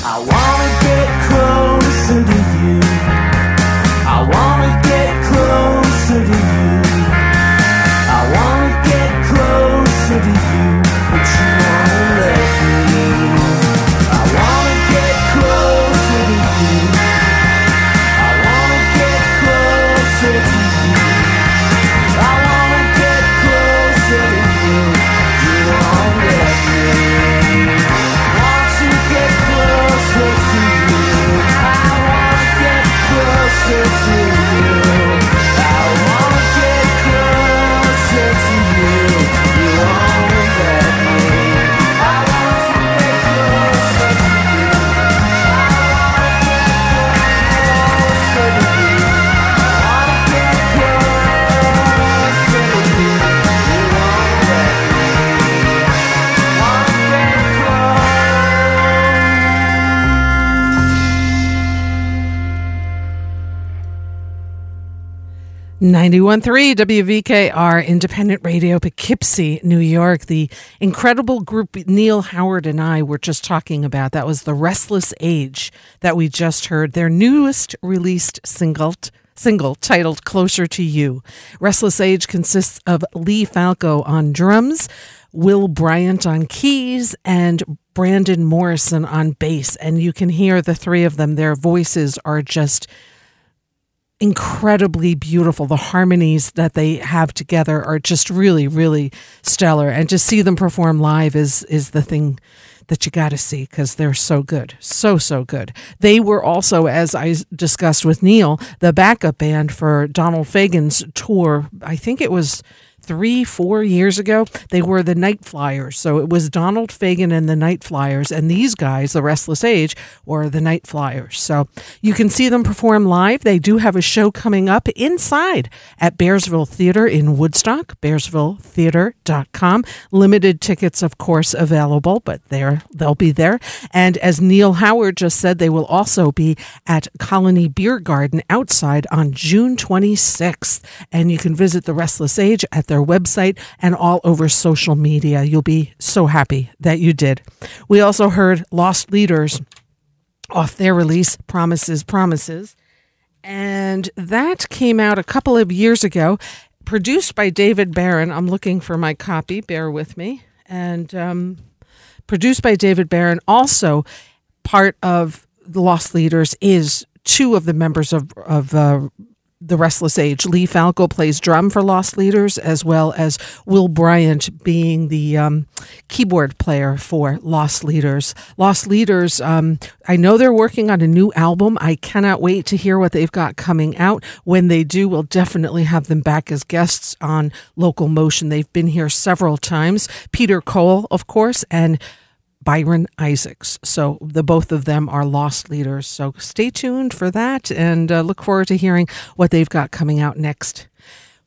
I wanna get closer to you. I wanna get closer to you. I wanna get closer to you, but you won't let me. .3 WVKR, Independent Radio, Poughkeepsie, New York. The incredible group Neil Howard and I were just talking about. That was the Restless Age that we just heard. Their newest released single titled Closer to You. Restless Age consists of Lee Falco on drums, Will Bryant on keys, and Brandon Morrison on bass. And you can hear the three of them. Their voices are just incredibly beautiful. The harmonies that they have together are just really, really stellar. And to see them perform live is the thing that you got to see, because they're so good. So good. They were also, as I discussed with Neil, the backup band for Donald Fagan's tour. I think it was 3-4 years ago. They were the Night Flyers. So it was Donald Fagan and the Night Flyers, and these guys, the Restless Age, were the Night Flyers. So you can see them perform live. They do have a show coming up inside at Bearsville Theater in Woodstock, bearsvilletheater.com. Limited tickets, of course, available, but they'll be there. And as Neil Howard just said, they will also be at Colony Beer Garden outside on June 26th. And you can visit the Restless Age at their website and all over social media. You'll be so happy that you did. We also heard Lost Leaders off their release, Promises, Promises. And that came out a couple of years ago, produced by David Barron. I'm looking for my copy. Bear with me. And produced by David Barron. Also part of the Lost Leaders is two of the members of the Restless Age. Lee Falco plays drum for Lost Leaders, as well as Will Bryant being the keyboard player for Lost Leaders. Lost Leaders, I know they're working on a new album. I cannot wait to hear what they've got coming out. When they do, we'll definitely have them back as guests on Local Motion. They've been here several times. Peter Cole, of course, and Byron Isaacs. So the both of them are Lost Leaders. So stay tuned for that and look forward to hearing what they've got coming out next.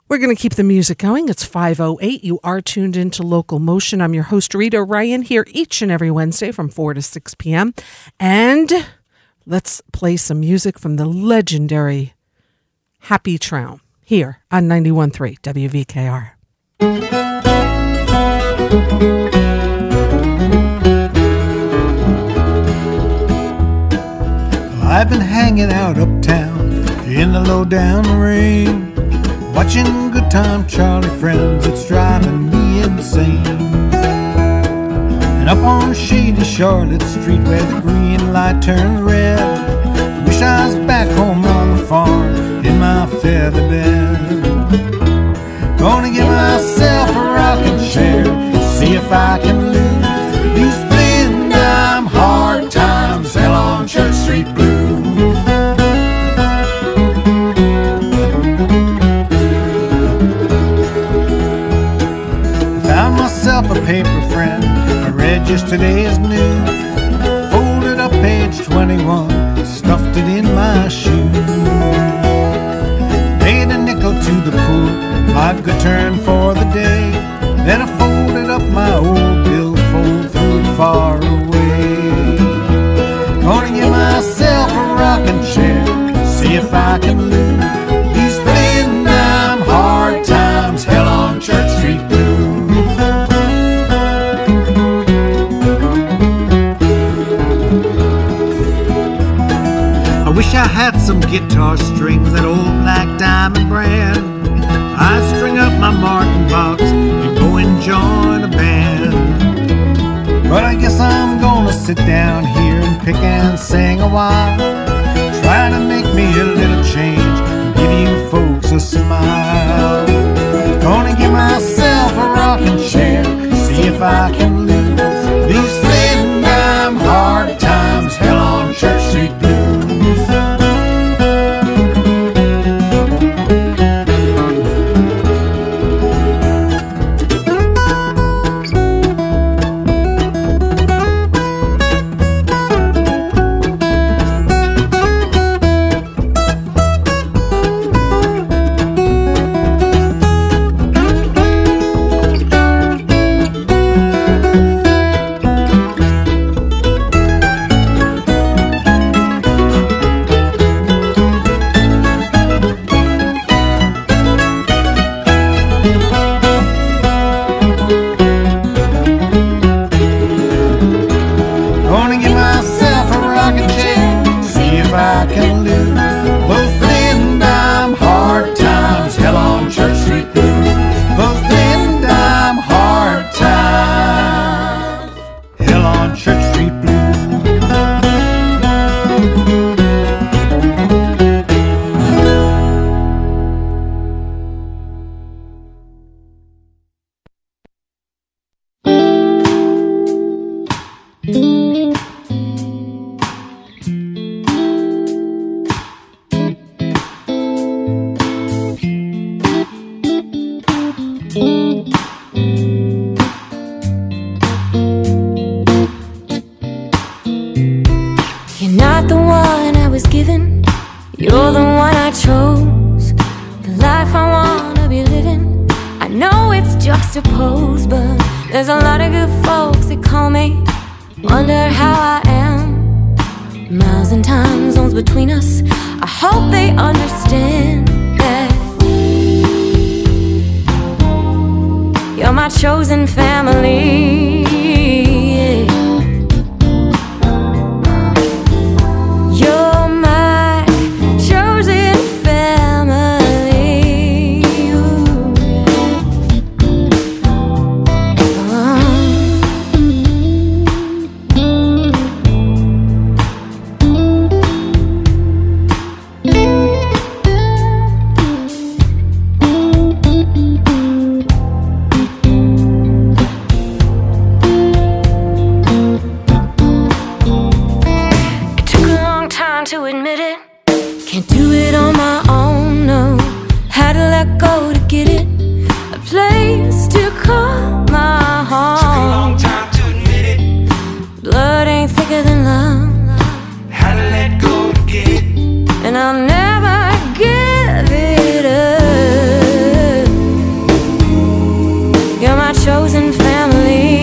We're going to keep the music going. It's 5:08. You are tuned into Local Motion. I'm your host, Rita Ryan, here each and every Wednesday from 4 to 6 p.m. And let's play some music from the legendary Happy Traum here on 91.3 WVKR. I've been hanging out uptown in the low-down rain, watching Good Time Charlie Friends. It's driving me insane. And up on shady Charlotte Street where the green light turns red, wish I was back home on the farm in my feather bed. Gonna give myself a rocking chair, see if I can lose these split-dime hard times hell on Church Street Blues. A paper friend I read just today's news, folded up page 21, stuffed it in my shoe. Paid a nickel to the pool, vodka turned for the day, then I folded up my old billfold, threw it far away. Gonna get myself a rocking chair, see if I can lose these thin dime hard times hell on Church Street Blues. I had some guitar strings, that old black diamond brand. I'd string up my Martin box and go and join a band. But I guess I'm gonna sit down here and pick and sing a while, try to make me a little change and give you folks a smile. Gonna give myself a rocking chair, see if I can lose these thin dime hard times hell on Church Street Blues. You're my chosen to admit it. Can't do it on my own, no. Had to let go to get it. A place to call my home. Took a long time to admit it. Blood ain't thicker than love. Had to let go to get it. And I'll never give it up. You're my chosen family.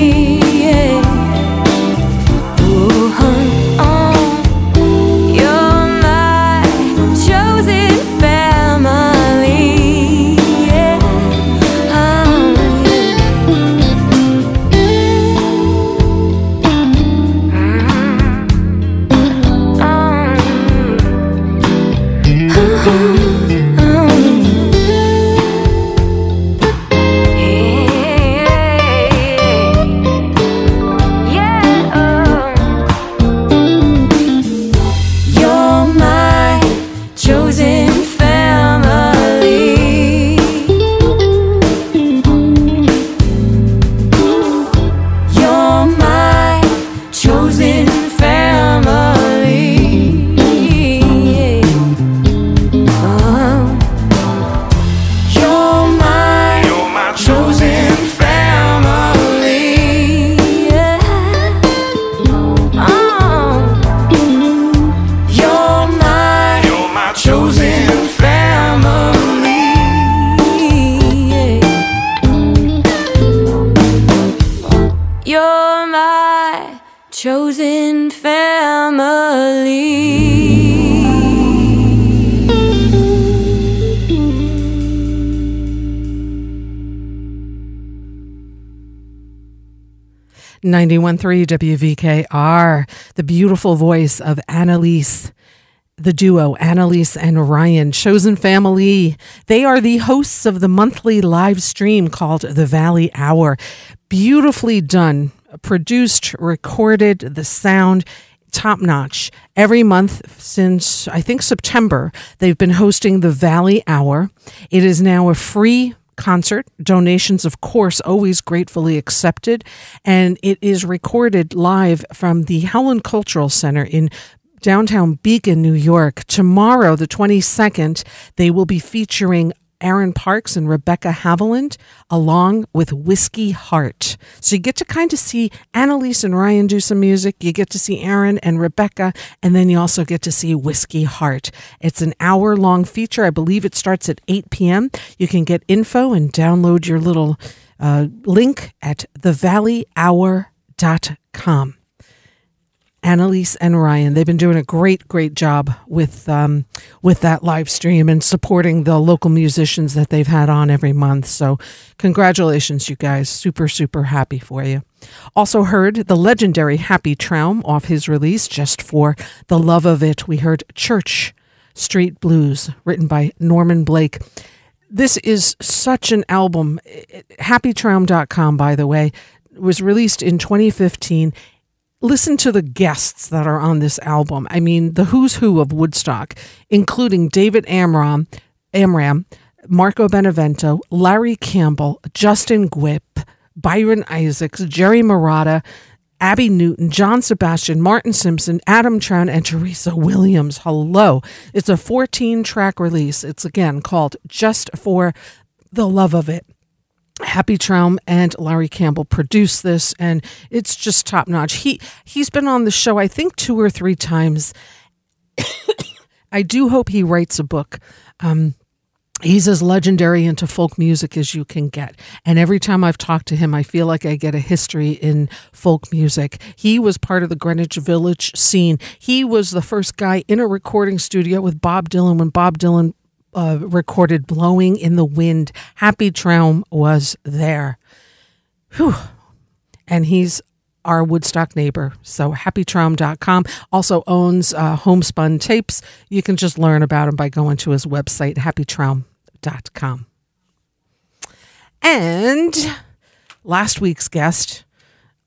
.3 WVKR, the beautiful voice of Annalise, the duo Annalise and Ryan, Chosen Family. They are the hosts of the monthly live stream called The Valley Hour. Beautifully done, produced, recorded, the sound, top notch. Every month since, I think, September, they've been hosting The Valley Hour. It is now a free concert, donations of course always gratefully accepted, and it is recorded live from the Howland Cultural Center in downtown Beacon, New York. Tomorrow, the 22nd, they will be featuring Aaron Parks and Rebecca Haviland along with Whiskey Heart. So you get to kind of see Annalise and Ryan do some music. You get to see Aaron and Rebecca, and then you also get to see Whiskey Heart. It's an hour-long feature. I believe it starts at 8 p.m. You can get info and download your little link at thevalleyhour.com. Annalise and Ryan, they've been doing a great job with that live stream and supporting the local musicians that they've had on every month. So congratulations, you guys. Super happy for you. Also heard the legendary Happy Traum off his release, Just for the Love of It. We heard Church Street Blues, written by Norman Blake. This is such an album. HappyTraum.com, by the way, was released in 2015. Listen to the guests that are on this album. I mean, the who's who of Woodstock, including David Amram, Marco Benevento, Larry Campbell, Justin Guip, Byron Isaacs, Jerry Marotta, Abby Newton, John Sebastian, Martin Simpson, Adam Tran, and Teresa Williams. Hello. It's a 14-track release. It's, again, called Just for the Love of It. Happy Traum and Larry Campbell produced this, and it's just top notch. He's been on the show, I think, 2 or 3 times. I do hope he writes a book. He's as legendary into folk music as you can get. And every time I've talked to him, I feel like I get a history in folk music. He was part of the Greenwich Village scene. He was the first guy in a recording studio with Bob Dylan when Bob Dylan recorded Blowing in the Wind. Happy Traum was there. Whew. And he's our Woodstock neighbor. So happytraum.com. Also owns Homespun Tapes. You can just learn about him by going to his website, happytraum.com. And last week's guest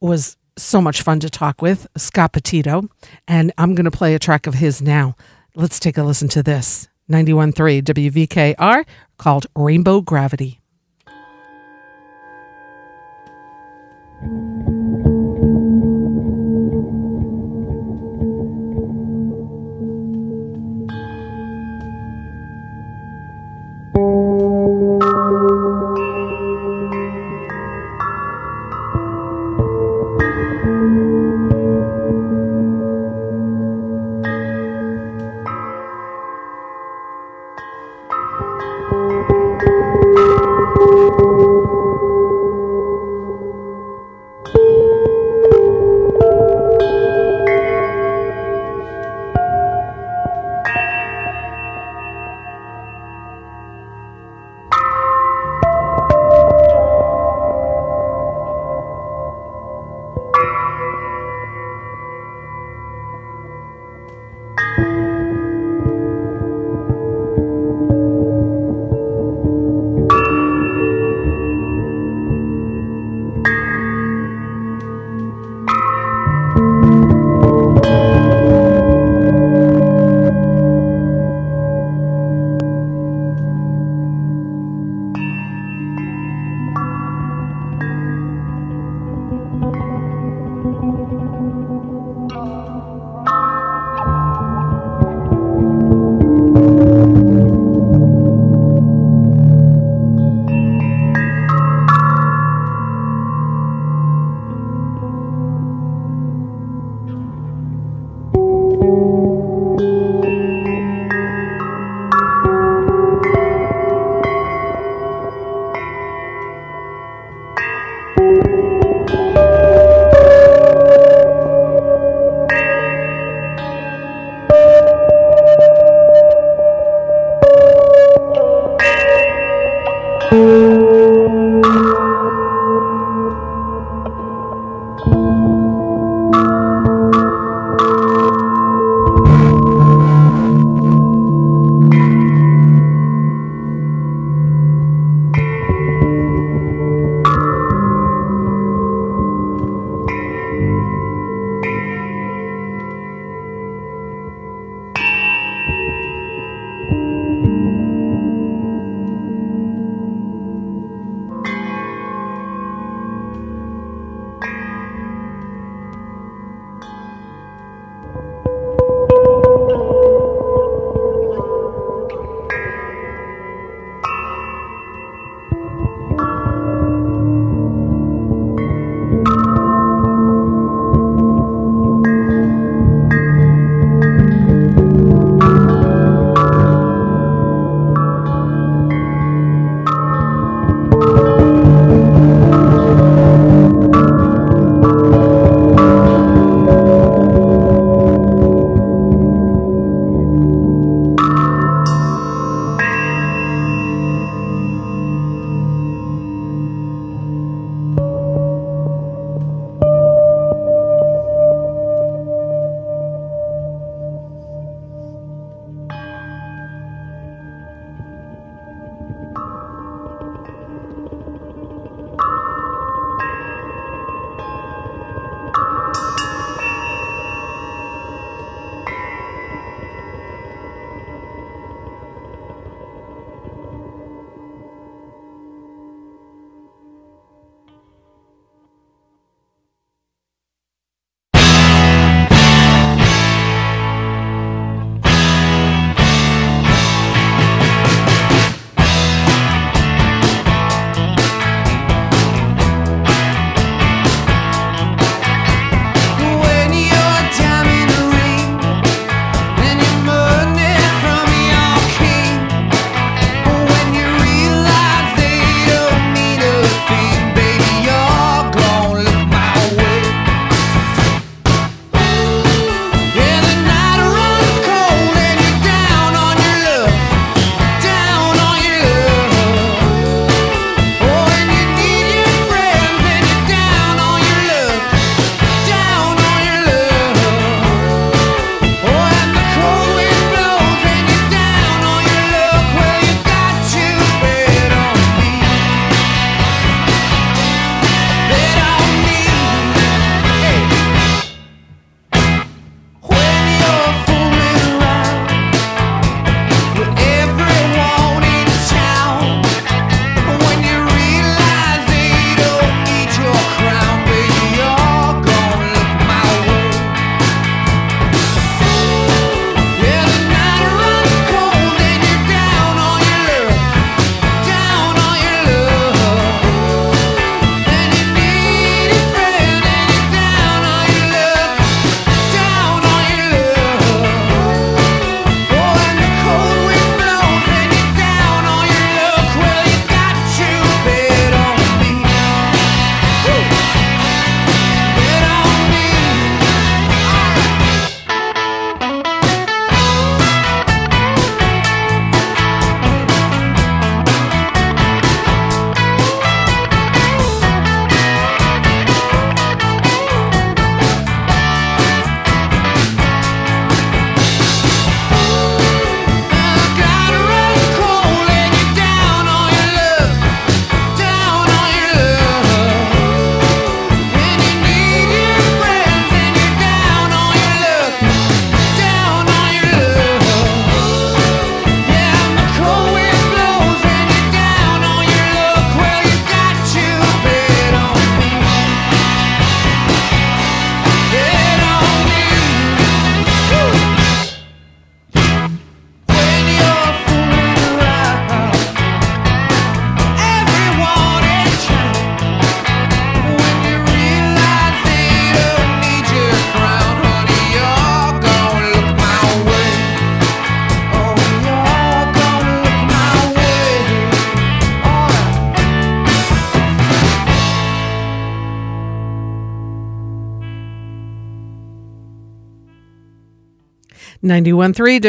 was so much fun to talk with, Scott Petito. And I'm going to play a track of his now. Let's take a listen to this. 91.3 WVKR, called Rainbow Gravity. 91.3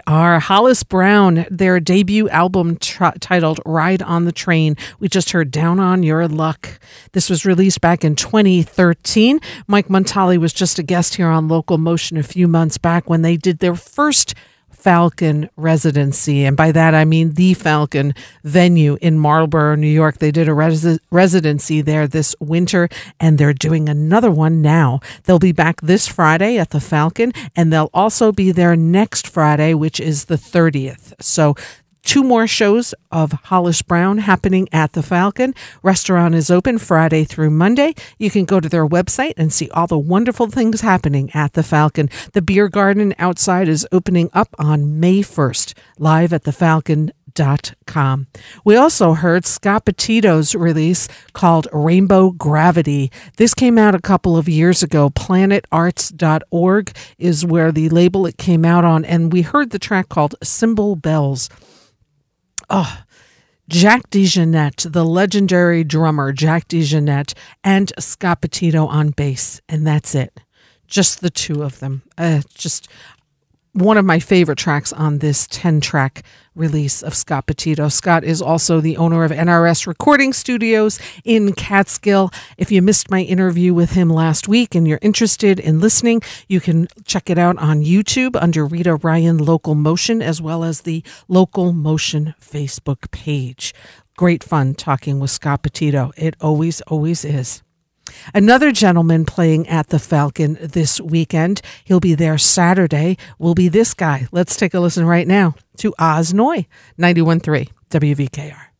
WVKR. Hollis Brown, their debut album titled Ride on the Train. We just heard Down on Your Luck. This was released back in 2013. Mike Montali was just a guest here on Local Motion a few months back when they did their first Falcon residency, and by that I mean the Falcon venue in Marlborough, New York. They did a residency there this winter, and they're doing another one now. They'll be back this Friday at the Falcon, and they'll also be there next Friday, which is the 30th. So two more shows of Hollis Brown happening at the Falcon. Restaurant is open Friday through Monday. You can go to their website and see all the wonderful things happening at the Falcon. The beer garden outside is opening up on May 1st, live at the Falcon.com. We also heard Scott Petito's release called Rainbow Gravity. This came out a couple of years ago. Planetarts.org is where the label it came out on, and we heard the track called Cymbal Bells. Oh, Jack DeJohnette, the legendary drummer Jack DeJohnette, and Scott Petito on bass. And that's it. Just the two of them. Just one of my favorite tracks on this 10-track release of Scott Petito. Scott is also the owner of NRS Recording Studios in Catskill. If you missed my interview with him last week and you're interested in listening, you can check it out on YouTube under Rita Ryan Local Motion, as well as the Local Motion Facebook page. Great fun talking with Scott Petito. It always, always is. Another gentleman playing at the Falcon this weekend. He'll be there Saturday. Will be this guy. Let's take a listen right now to Oz Noy, 91.3 WVKR.